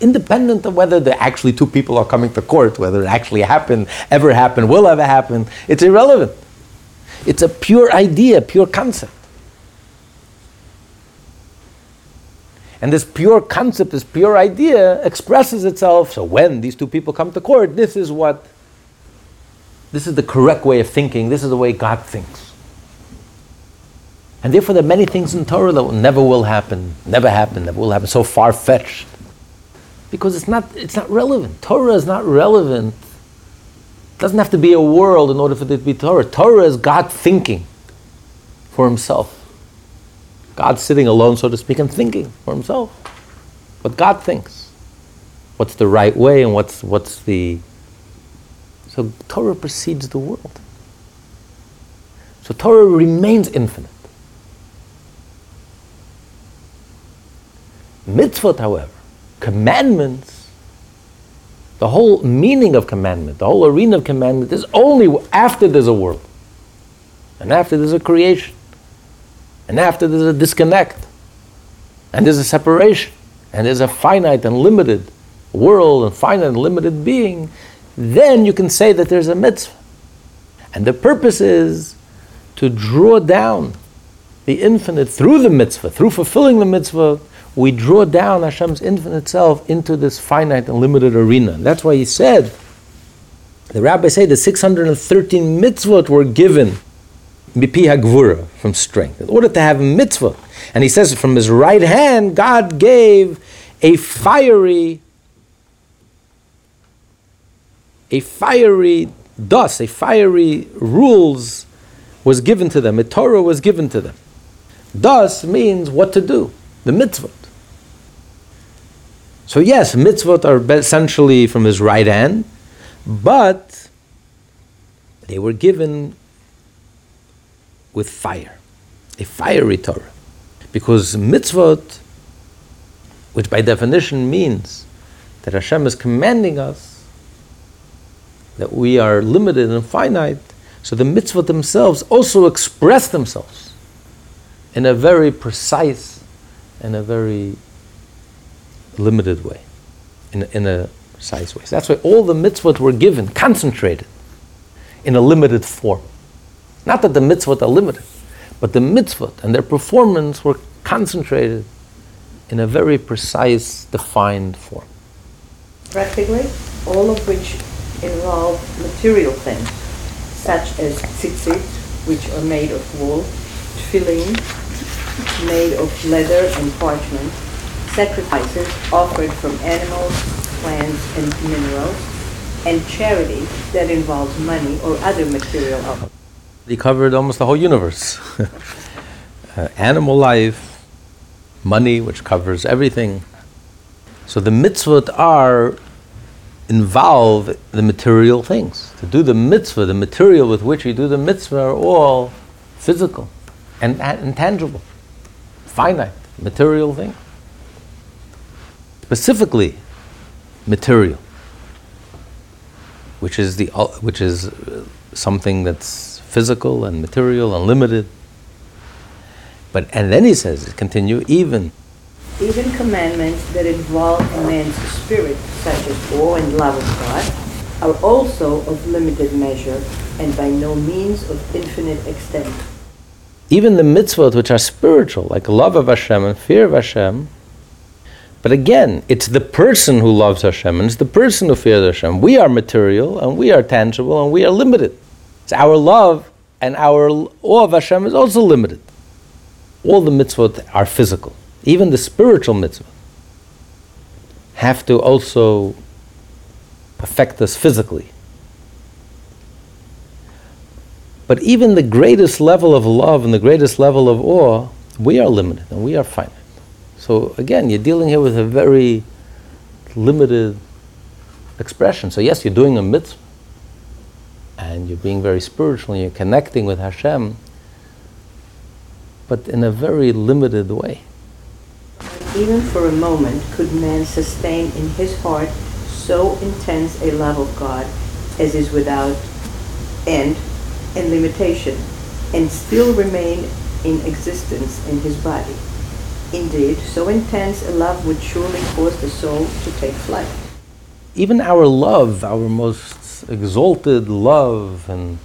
Independent of whether the actually two people are coming to court, whether it actually happened, ever happened, will ever happen, it's irrelevant. It's a pure idea, pure concept. And this pure concept, this pure idea expresses itself. So when these two people come to court, this is the correct way of thinking. This is the way God thinks. And therefore there are many things in Torah that never will happen, never happen, never will happen, so far-fetched. Because it's not relevant. Torah is not relevant. It doesn't have to be a world in order for there to be Torah. Torah is God thinking for himself. God sitting alone, so to speak, and thinking for himself. What God thinks. What's the right way and what's the... So Torah precedes the world. So Torah remains infinite. Mitzvot, however, commandments, the whole meaning of commandment, the whole arena of commandment is only after there's a world. And after there's a creation. And after there's a disconnect, and there's a separation, and there's a finite and limited world and finite and limited being, then you can say that there's a mitzvah. And the purpose is to draw down the infinite through the mitzvah, through fulfilling the mitzvah, we draw down Hashem's infinite self into this finite and limited arena. And that's why he said, the rabbis say the 613 mitzvot were given Mipi HaGvurah, from strength. In order to have a mitzvah, and he says from his right hand, God gave a fiery dust, a fiery rules was given to them. A Torah was given to them. Dust means what to do, the mitzvot. So yes, mitzvot are essentially from his right hand, but they were given with fire, a fiery Torah. Because mitzvot, which by definition means that Hashem is commanding us, that we are limited and finite, so the mitzvot themselves also express themselves in a very precise and a very limited way, in a precise way. So that's why all the mitzvot were given, concentrated, in a limited form. Not that the mitzvot are limited, but the mitzvot and their performance were concentrated in a very precise, defined form. Practically, all of which involve material things, such as tzitzit, which are made of wool, tefillin, made of leather and parchment, sacrifices offered from animals, plants, and minerals, and charity that involves money or other material offerings. He covered almost the whole universe. Animal life, money, which covers everything. So the mitzvot involve the material things. To do the mitzvah, the material with which you do the mitzvah are all physical and intangible, finite, material thing. Specifically, material, which is something that's physical and material and limited. And then he says, continue, even commandments that involve a man's spirit, such as awe and love of God, are also of limited measure and by no means of infinite extent. Even the mitzvot which are spiritual, like love of Hashem and fear of Hashem, but again, it's the person who loves Hashem and it's the person who fears Hashem. We are material and we are tangible and we are limited. It's our love and our awe of Hashem is also limited. All the mitzvot are physical. Even the spiritual mitzvot have to also affect us physically. But even the greatest level of love and the greatest level of awe, we are limited and we are finite. So again, you're dealing here with a very limited expression. So yes, you're doing a mitzvah and you're being very spiritual and you're connecting with Hashem, but in a very limited way. Even for a moment could man sustain in his heart so intense a love of God as is without end and limitation, and still remain in existence in his body. Indeed, so intense a love would surely cause the soul to take flight. Even our love, our most exalted love, and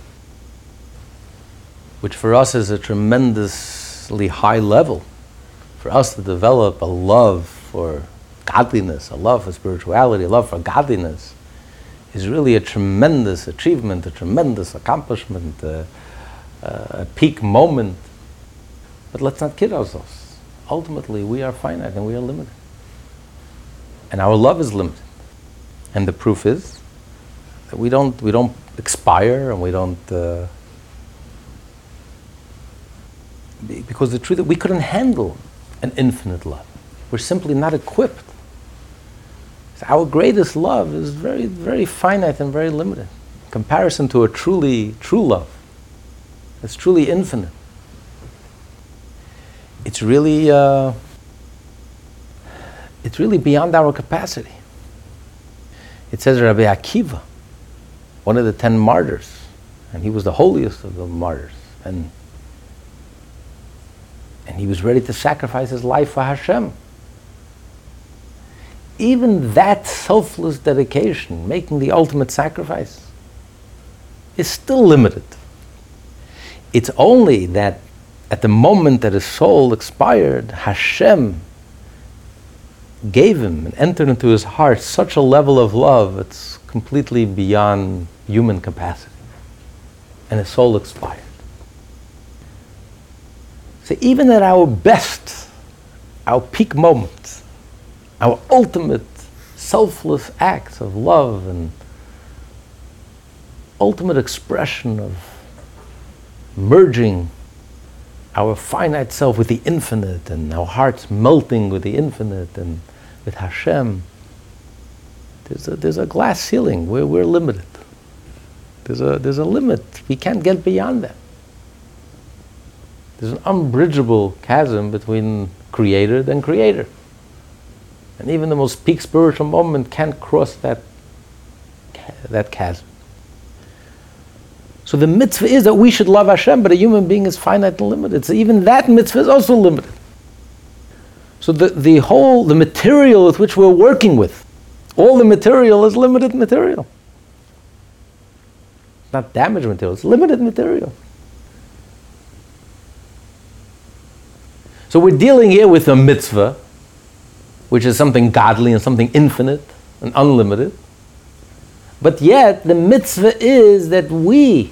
which for us is a tremendously high level, for us to develop a love for godliness, a love for spirituality, a love for godliness, is really a tremendous achievement, a tremendous accomplishment, a peak moment. But let's not kid ourselves. Ultimately, we are finite and we are limited. And our love is limited. And the proof is that we don't expire and we don't... because the truth is we couldn't handle an infinite love. We're simply not equipped. So our greatest love is very, very finite and very limited in comparison to a true love that's truly infinite. It's really beyond our capacity. It says Rabbi Akiva, one of the 10 martyrs, and he was the holiest of the martyrs, and he was ready to sacrifice his life for Hashem. Even that selfless dedication, making the ultimate sacrifice, is still limited. It's only that at the moment that his soul expired, Hashem gave him and entered into his heart such a level of love, it's completely beyond human capacity. And his soul expired. So even at our best, our peak moment, our ultimate selfless acts of love and ultimate expression of merging our finite self with the infinite, and our hearts melting with the infinite, and with Hashem, there's a glass ceiling where we're limited. There's a limit. We can't get beyond that. There's an unbridgeable chasm between created and creator. And even the most peak spiritual moment can't cross that chasm. So the mitzvah is that we should love Hashem, but a human being is finite and limited. So even that mitzvah is also limited. So the material with which we're working with, all the material is limited material. Not damaged material, it's limited material. So we're dealing here with a mitzvah, which is something godly and something infinite and unlimited. But yet, the mitzvah is that we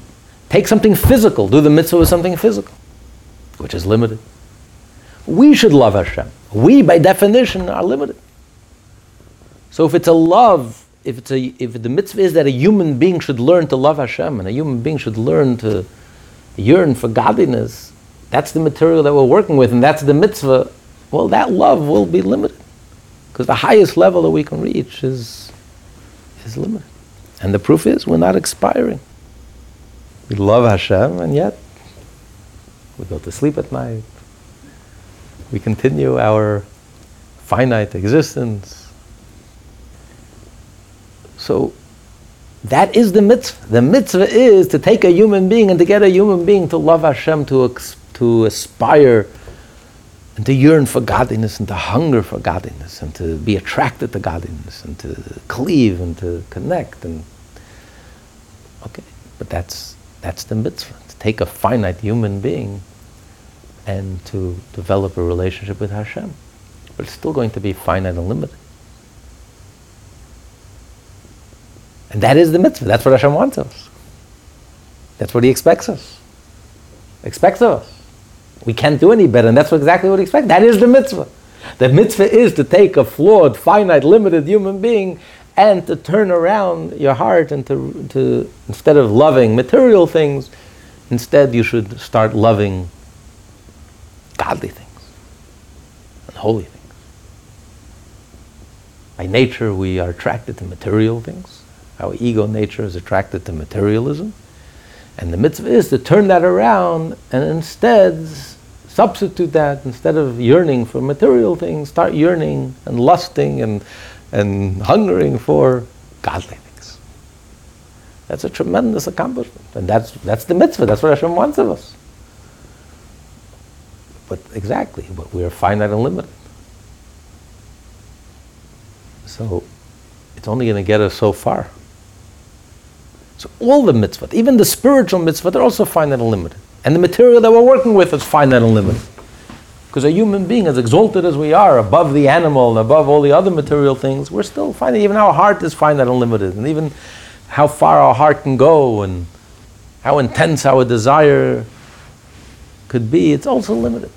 take something physical, do the mitzvah with something physical, which is limited. We should love Hashem. We, by definition, are limited. So if it's a love, if the mitzvah is that a human being should learn to love Hashem, and a human being should learn to yearn for godliness, that's the material that we're working with, and that's the mitzvah. Well, that love will be limited, because the highest level that we can reach is limited. And the proof is we're not expiring. We love Hashem, and yet we go to sleep at night. We continue our finite existence. So that is the mitzvah. The mitzvah is to take a human being and to get a human being to love Hashem, to aspire and to yearn for godliness and to hunger for godliness and to be attracted to godliness and to cleave and to connect. And okay, but that's the mitzvah, to take a finite human being and to develop a relationship with Hashem. But it's still going to be finite and limited. And that is the mitzvah. That's what Hashem wants of us. That's what He expects us. Expects of us. We can't do any better, and that's exactly what He expects. That is the mitzvah. The mitzvah is to take a flawed, finite, limited human being and to turn around your heart and to instead of loving material things, instead you should start loving godly things and holy things. By nature, we are attracted to material things. Our ego nature is attracted to materialism. And the mitzvah is to turn that around and instead substitute that, instead of yearning for material things, start yearning and lusting and hungering for godly things. That's a tremendous accomplishment. And that's the mitzvah. That's what Hashem wants of us. But exactly, but we are finite and limited. So it's only going to get us so far. So all the mitzvot, even the spiritual mitzvot, they're also finite and limited. And the material that we're working with is finite and limited. Because a human being, as exalted as we are, above the animal and above all the other material things, we're still finite. Even our heart is finite and limited. And even how far our heart can go and how intense our desire could be, it's also limited.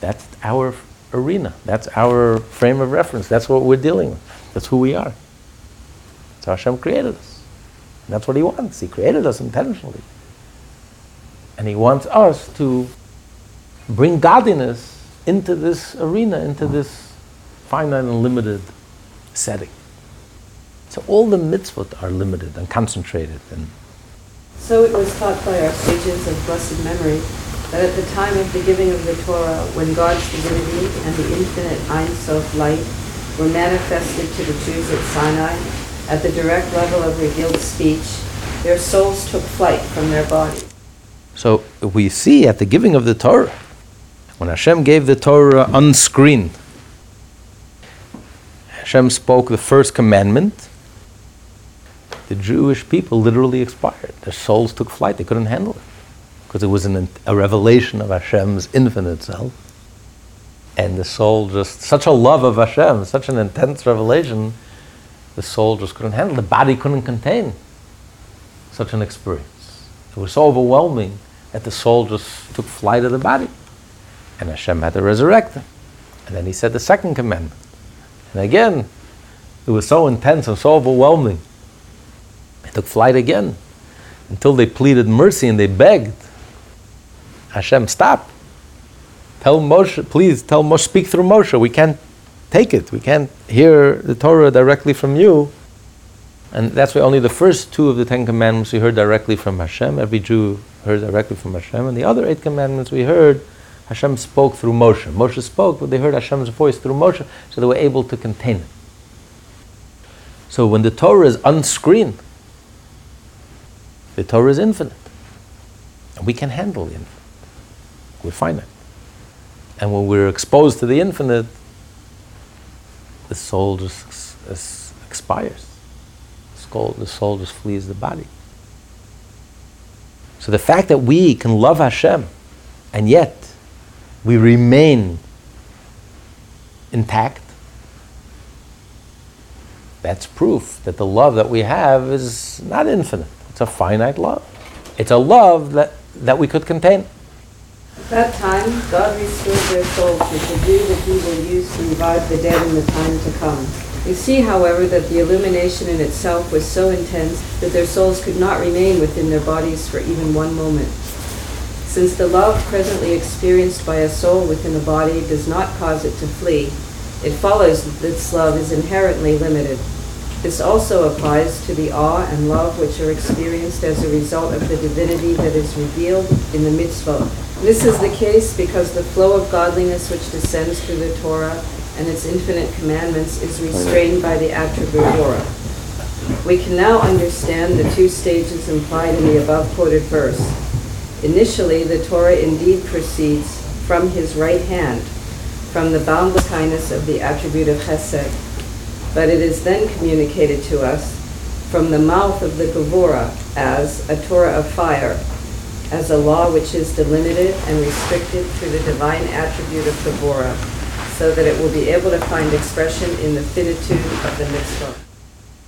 That's our arena. That's our frame of reference. That's what we're dealing with. That's who we are. That's how Hashem created us. And that's what He wants. He created us intentionally. And He wants us to bring godliness into this arena, into this finite and limited setting. So all the mitzvot are limited and concentrated. And so it was taught by our sages of blessed memory that at the time of the giving of the Torah, when God's divinity and the infinite Ein Sof light were manifested to the Jews at Sinai, at the direct level of revealed speech, their souls took flight from their bodies. So we see at the giving of the Torah, when Hashem gave the Torah unscreened, Hashem spoke the first commandment, the Jewish people literally expired. Their souls took flight. They couldn't handle it. Because it was a revelation of Hashem's infinite self. And the soul just, such a love of Hashem, such an intense revelation, the soul just couldn't handle. The body couldn't contain such an experience. It was so overwhelming that the soul just took flight of the body. And Hashem had to resurrect them. And then He said the second commandment. And again, it was so intense and so overwhelming. They took flight again until they pleaded mercy and they begged. Hashem, stop. Tell Moshe, please tell Moshe, speak through Moshe. We can't take it. We can't hear the Torah directly from you. And that's why only the first two of the 10 commandments we heard directly from Hashem. Every Jew heard directly from Hashem. And the other 8 commandments we heard, Hashem spoke through Moshe. Moshe spoke, but they heard Hashem's voice through Moshe, so they were able to contain it. So when the Torah is unscreened, the Torah is infinite. And we can handle the infinite. We're finite. And when we're exposed to the infinite, the soul just expires. The soul just flees the body. So the fact that we can love Hashem, and yet we remain intact, That's proof that the love that we have is not infinite. It's a finite love. It's a love that we could contain. At that time, God restored their souls, which the Jews and people used to revive the dead in the time to come. We see, however, that the illumination in itself was so intense that their souls could not remain within their bodies for even one moment. Since the love presently experienced by a soul within a body does not cause it to flee, it follows that this love is inherently limited. This also applies to the awe and love which are experienced as a result of the divinity that is revealed in the mitzvot. This is the case because the flow of godliness which descends through the Torah and its infinite commandments is restrained by the attribute Torah. We can now understand the two stages implied in the above quoted verse. Initially, the Torah indeed proceeds from his right hand, from the boundless kindness of the attribute of Chesed, but it is then communicated to us from the mouth of the Gevurah as a Torah of fire, as a law which is delimited and restricted to the divine attribute of Gevurah, so that it will be able to find expression in the finitude of the mitzvah.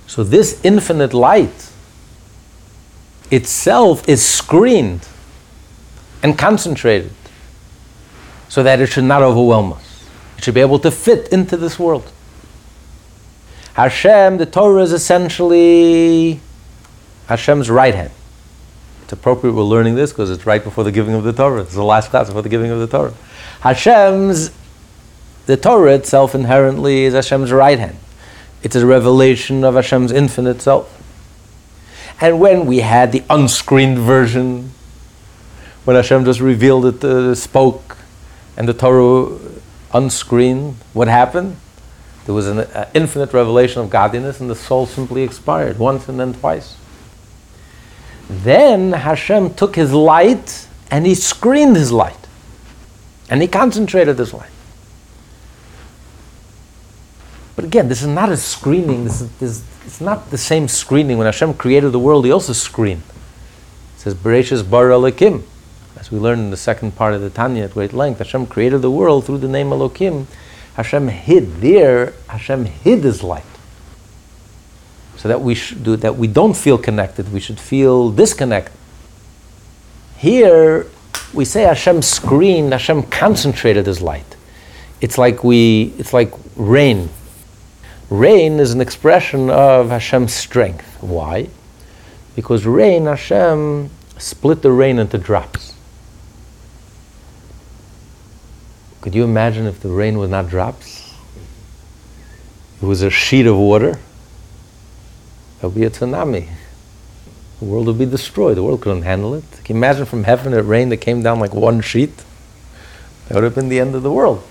So this infinite light itself is screened and concentrated so that it should not overwhelm us. It should be able to fit into this world. Hashem, the Torah, is essentially Hashem's right hand. It's appropriate we're learning this because it's right before the giving of the Torah. It's the last class before the giving of the Torah. The Torah itself inherently is Hashem's right hand. It's a revelation of Hashem's infinite self. And when we had the unscreened version, when Hashem just revealed it, spoke, and the Torah unscreened, what happened? There was an infinite revelation of godliness, and the soul simply expired once and then twice. Then Hashem took his light and he screened his light. And he concentrated his light. But again, this is not a screening. It's not the same screening. When Hashem created the world, he also screened. It says, Bereishis Bara Elokim. As we learned in the second part of the Tanya at great length, Hashem created the world through the name Elokim. Hashem hid his light. So that we don't feel connected, we should feel disconnected. Here, we say Hashem screened, Hashem concentrated his light. It's like rain. Rain is an expression of Hashem's strength. Why? Because Hashem split the rain into drops. Could you imagine if the rain was not drops? It was a sheet of water. There would be a tsunami. The world would be destroyed. The world couldn't handle it. Can you imagine from heaven a rain that came down like one sheet? That would have been the end of the world.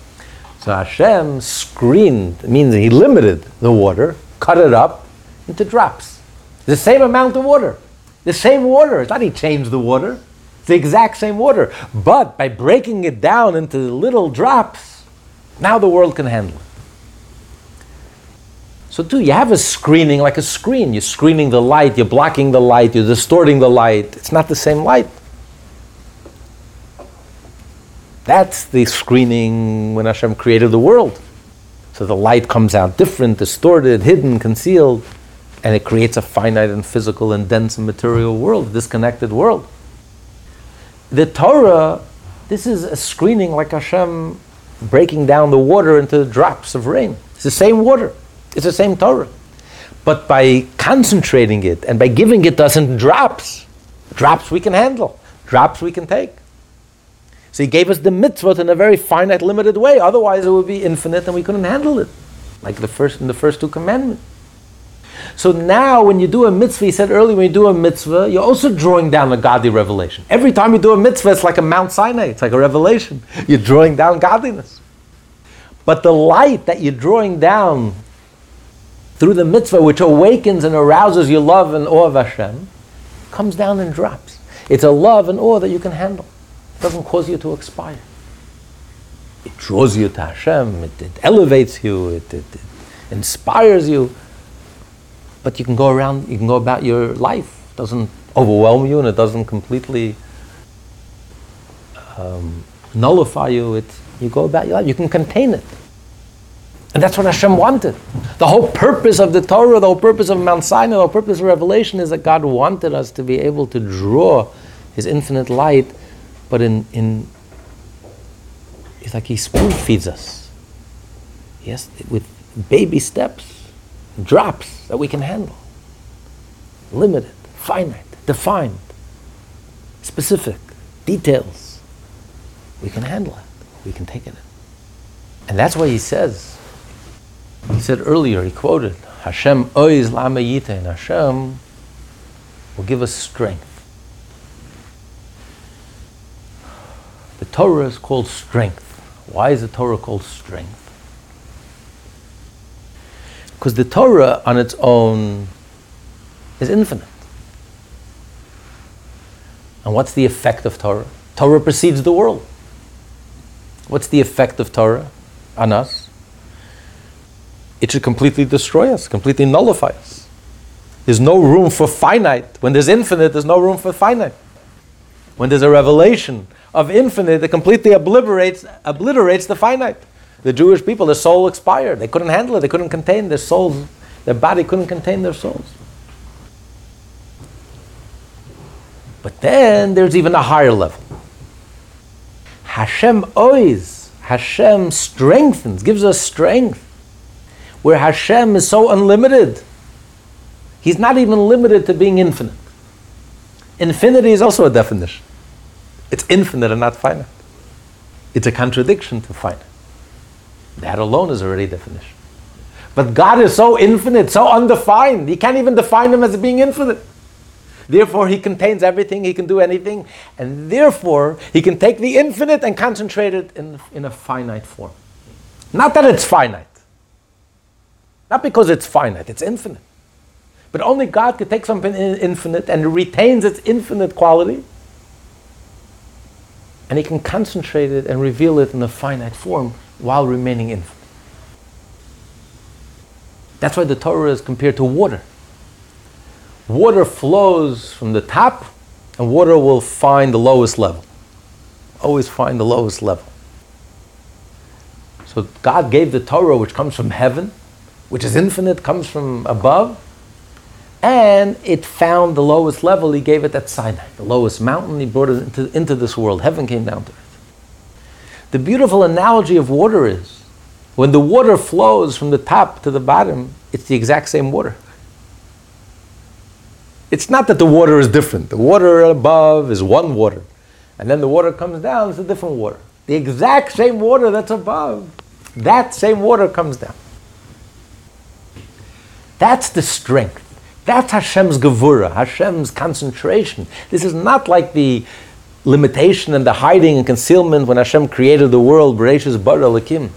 So Hashem screened, means he limited the water, cut it up into drops. The same amount of water. The same water. It's not he changed the water. It's the exact same water. But by breaking it down into little drops, now the world can handle it. So too, you have a screening like a screen. You're screening the light, you're blocking the light, you're distorting the light. It's not the same light. That's the screening when Hashem created the world. So the light comes out different, distorted, hidden, concealed, and it creates a finite and physical and dense and material world, a disconnected world. The Torah, this is a screening like Hashem breaking down the water into drops of rain. It's the same water. It's the same Torah. But by concentrating it and by giving it to us in drops we can handle, drops we can take. So he gave us the mitzvot in a very finite, limited way. Otherwise it would be infinite and we couldn't handle it, like in the first two commandments. So now when you do a mitzvah, he said earlier, when you do a mitzvah, you're also drawing down a godly revelation. Every time you do a mitzvah, it's like a Mount Sinai. It's like a revelation. You're drawing down godliness. But the light that you're drawing down through the mitzvah, which awakens and arouses your love and awe of Hashem, comes down in drops. It's a love and awe that you can handle. It doesn't cause you to expire. It draws you to Hashem. It elevates you. It inspires you. But you can go around, you can go about your life. It doesn't overwhelm you and it doesn't completely nullify you. You go about your life. You can contain it. And And that's what Hashem wanted. The whole purpose of the Torah, the whole purpose of Mount Sinai, the whole purpose of Revelation is that God wanted us to be able to draw His infinite light, but it's like He spoon feeds us. Yes, with baby steps, drops that we can handle. Limited, finite, defined, specific, details. We can handle it. We can take it in. And that's why he said earlier, he quoted, Hashem oiz lama yitain, Hashem will give us strength. The Torah is called strength. Why is the Torah called strength? Because the Torah on its own is infinite. And what's the effect of Torah? Torah precedes the world. What's the effect of Torah on us? It should completely destroy us, completely nullify us. There's no room for finite. When there's infinite, there's no room for finite. When there's a revelation of infinite, it completely obliterates the finite. The Jewish people, their soul expired. They couldn't handle it. They couldn't contain their souls. Their body couldn't contain their souls. But then there's even a higher level. Hashem oiz, Hashem strengthens, gives us strength. Where Hashem is so unlimited, He's not even limited to being infinite. Infinity is also a definition. It's infinite and not finite. It's a contradiction to finite. That alone is already a definition. But God is so infinite, so undefined, you can't even define Him as being infinite. Therefore, He contains everything, He can do anything, and therefore, He can take the infinite and concentrate it in a finite form. Not that it's finite. Not because it's finite, it's infinite. But only God could take something infinite and it retains its infinite quality, and He can concentrate it and reveal it in a finite form while remaining infinite. That's why the Torah is compared to water. Water flows from the top, and water will find the lowest level. Always find the lowest level. So God gave the Torah, which comes from heaven, which is infinite, comes from above, and it found the lowest level. He gave it at Sinai, the lowest mountain. He brought it into this world. Heaven came down to earth. The beautiful analogy of water is, when the water flows from the top to the bottom, it's the exact same water. It's not that the water is different. The water above is one water. And then the water comes down, it's a different water. The exact same water that's above, that same water comes down. That's the strength. That's Hashem's Gevurah, Hashem's concentration. This is not like the limitation and the hiding and concealment when Hashem created the world, Bereishis Bara Elokim.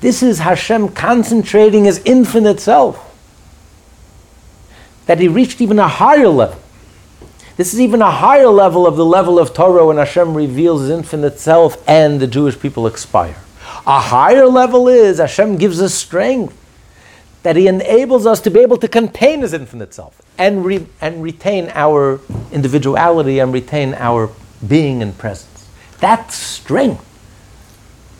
This is Hashem concentrating His infinite self. That He reached even a higher level. This is even a higher level of the level of Torah when Hashem reveals His infinite self and the Jewish people expire. A higher level is Hashem gives us strength, that He enables us to be able to contain His infinite self and retain our individuality and retain our being and presence. That's strength.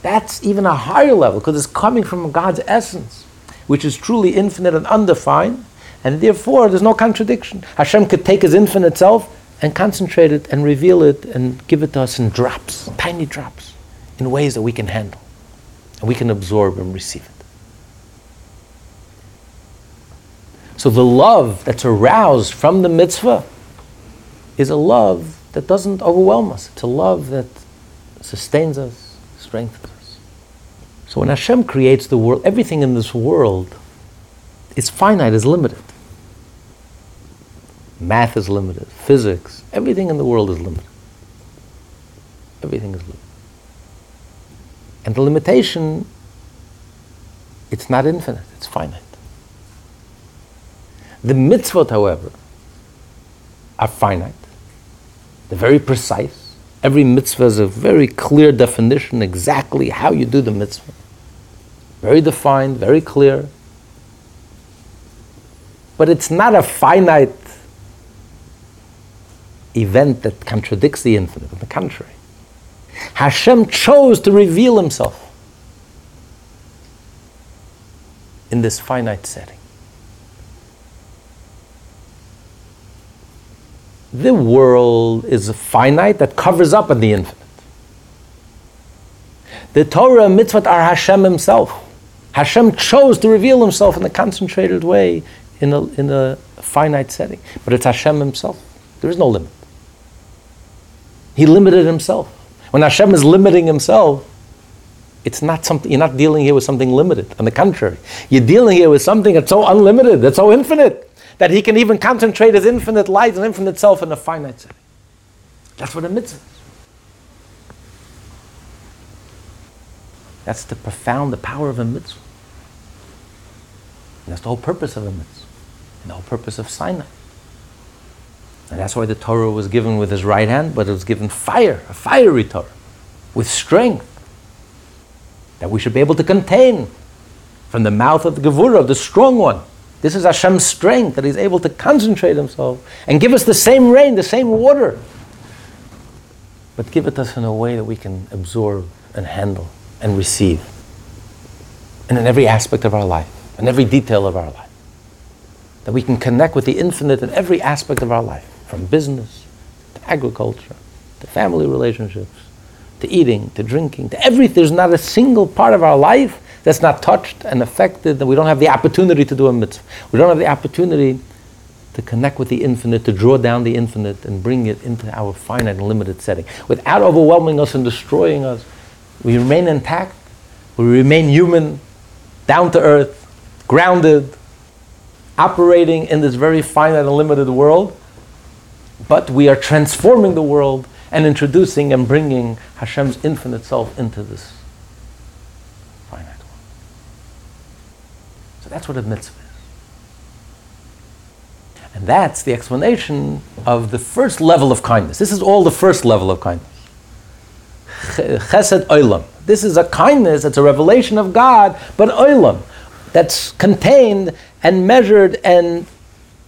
That's even a higher level because it's coming from God's essence, which is truly infinite and undefined. And therefore, there's no contradiction. Hashem could take His infinite self and concentrate it and reveal it and give it to us in drops, tiny drops, in ways that we can handle, and we can absorb and receive it. So the love that's aroused from the mitzvah is a love that doesn't overwhelm us. It's a love that sustains us, strengthens us. So when Hashem creates the world, everything in this world is finite, is limited. Math is limited. Physics. Everything in the world is limited. Everything is limited. And the limitation, it's not infinite. It's finite. The mitzvot, however, are finite. They're very precise. Every mitzvah is a very clear definition exactly how you do the mitzvah. Very defined, very clear. But it's not a finite event that contradicts the infinite. On the contrary, Hashem chose to reveal Himself. in this finite setting. The world is finite that covers up the infinite. The Torah and Mitzvot are Hashem Himself. Hashem chose to reveal Himself in a concentrated way in a finite setting. But it's Hashem Himself. There is no limit. He limited Himself. When Hashem is limiting Himself, it's not something, you're not dealing here with something limited. On the contrary, you're dealing here with something that's so unlimited, that's so infinite, that He can even concentrate His infinite light and infinite self in a finite setting. That's what a mitzvah is. That's the profound, the power of a mitzvah. And that's the whole purpose of a mitzvah. And the whole purpose of Sinai. And that's why the Torah was given with His right hand, but it was given fire, a fiery Torah, with strength, that we should be able to contain from the mouth of the Gevurah, of the strong one. This is Hashem's strength, that He's able to concentrate Himself and give us the same rain, the same water, but give it us in a way that we can absorb and handle and receive. And in every aspect of our life, in every detail of our life, that we can connect with the infinite in every aspect of our life, from business, to agriculture, to family relationships, to eating, to drinking, to everything. There's not a single part of our life that's not touched and affected, that we don't have the opportunity to do a mitzvah. We don't have the opportunity to connect with the infinite, to draw down the infinite and bring it into our finite and limited setting. Without overwhelming us and destroying us, we remain intact, we remain human, down to earth, grounded, operating in this very finite and limited world, but we are transforming the world and introducing and bringing Hashem's infinite self into this finite world. So that's what a mitzvah is. And that's the explanation of the first level of kindness. This is all the first level of kindness. Chesed olam. This is a kindness, it's a revelation of God, but olam, that's contained and measured and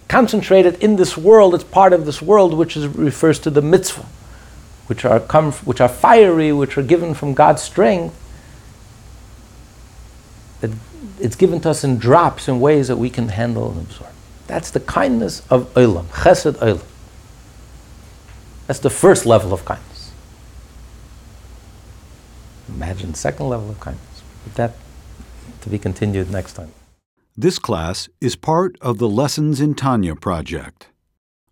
concentrated in this world. It's part of this world, which is, refers to the mitzvah, which are fiery, which are given from God's strength. That it's given to us in drops, in ways that we can handle and absorb. That's the kindness of olam, chesed olam. That's the first level of kindness. Imagine the second level of kindness. But that to be continued next time. This class is part of the Lessons in Tanya project.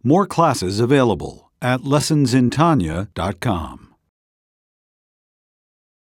More classes available at lessonsintanya.com.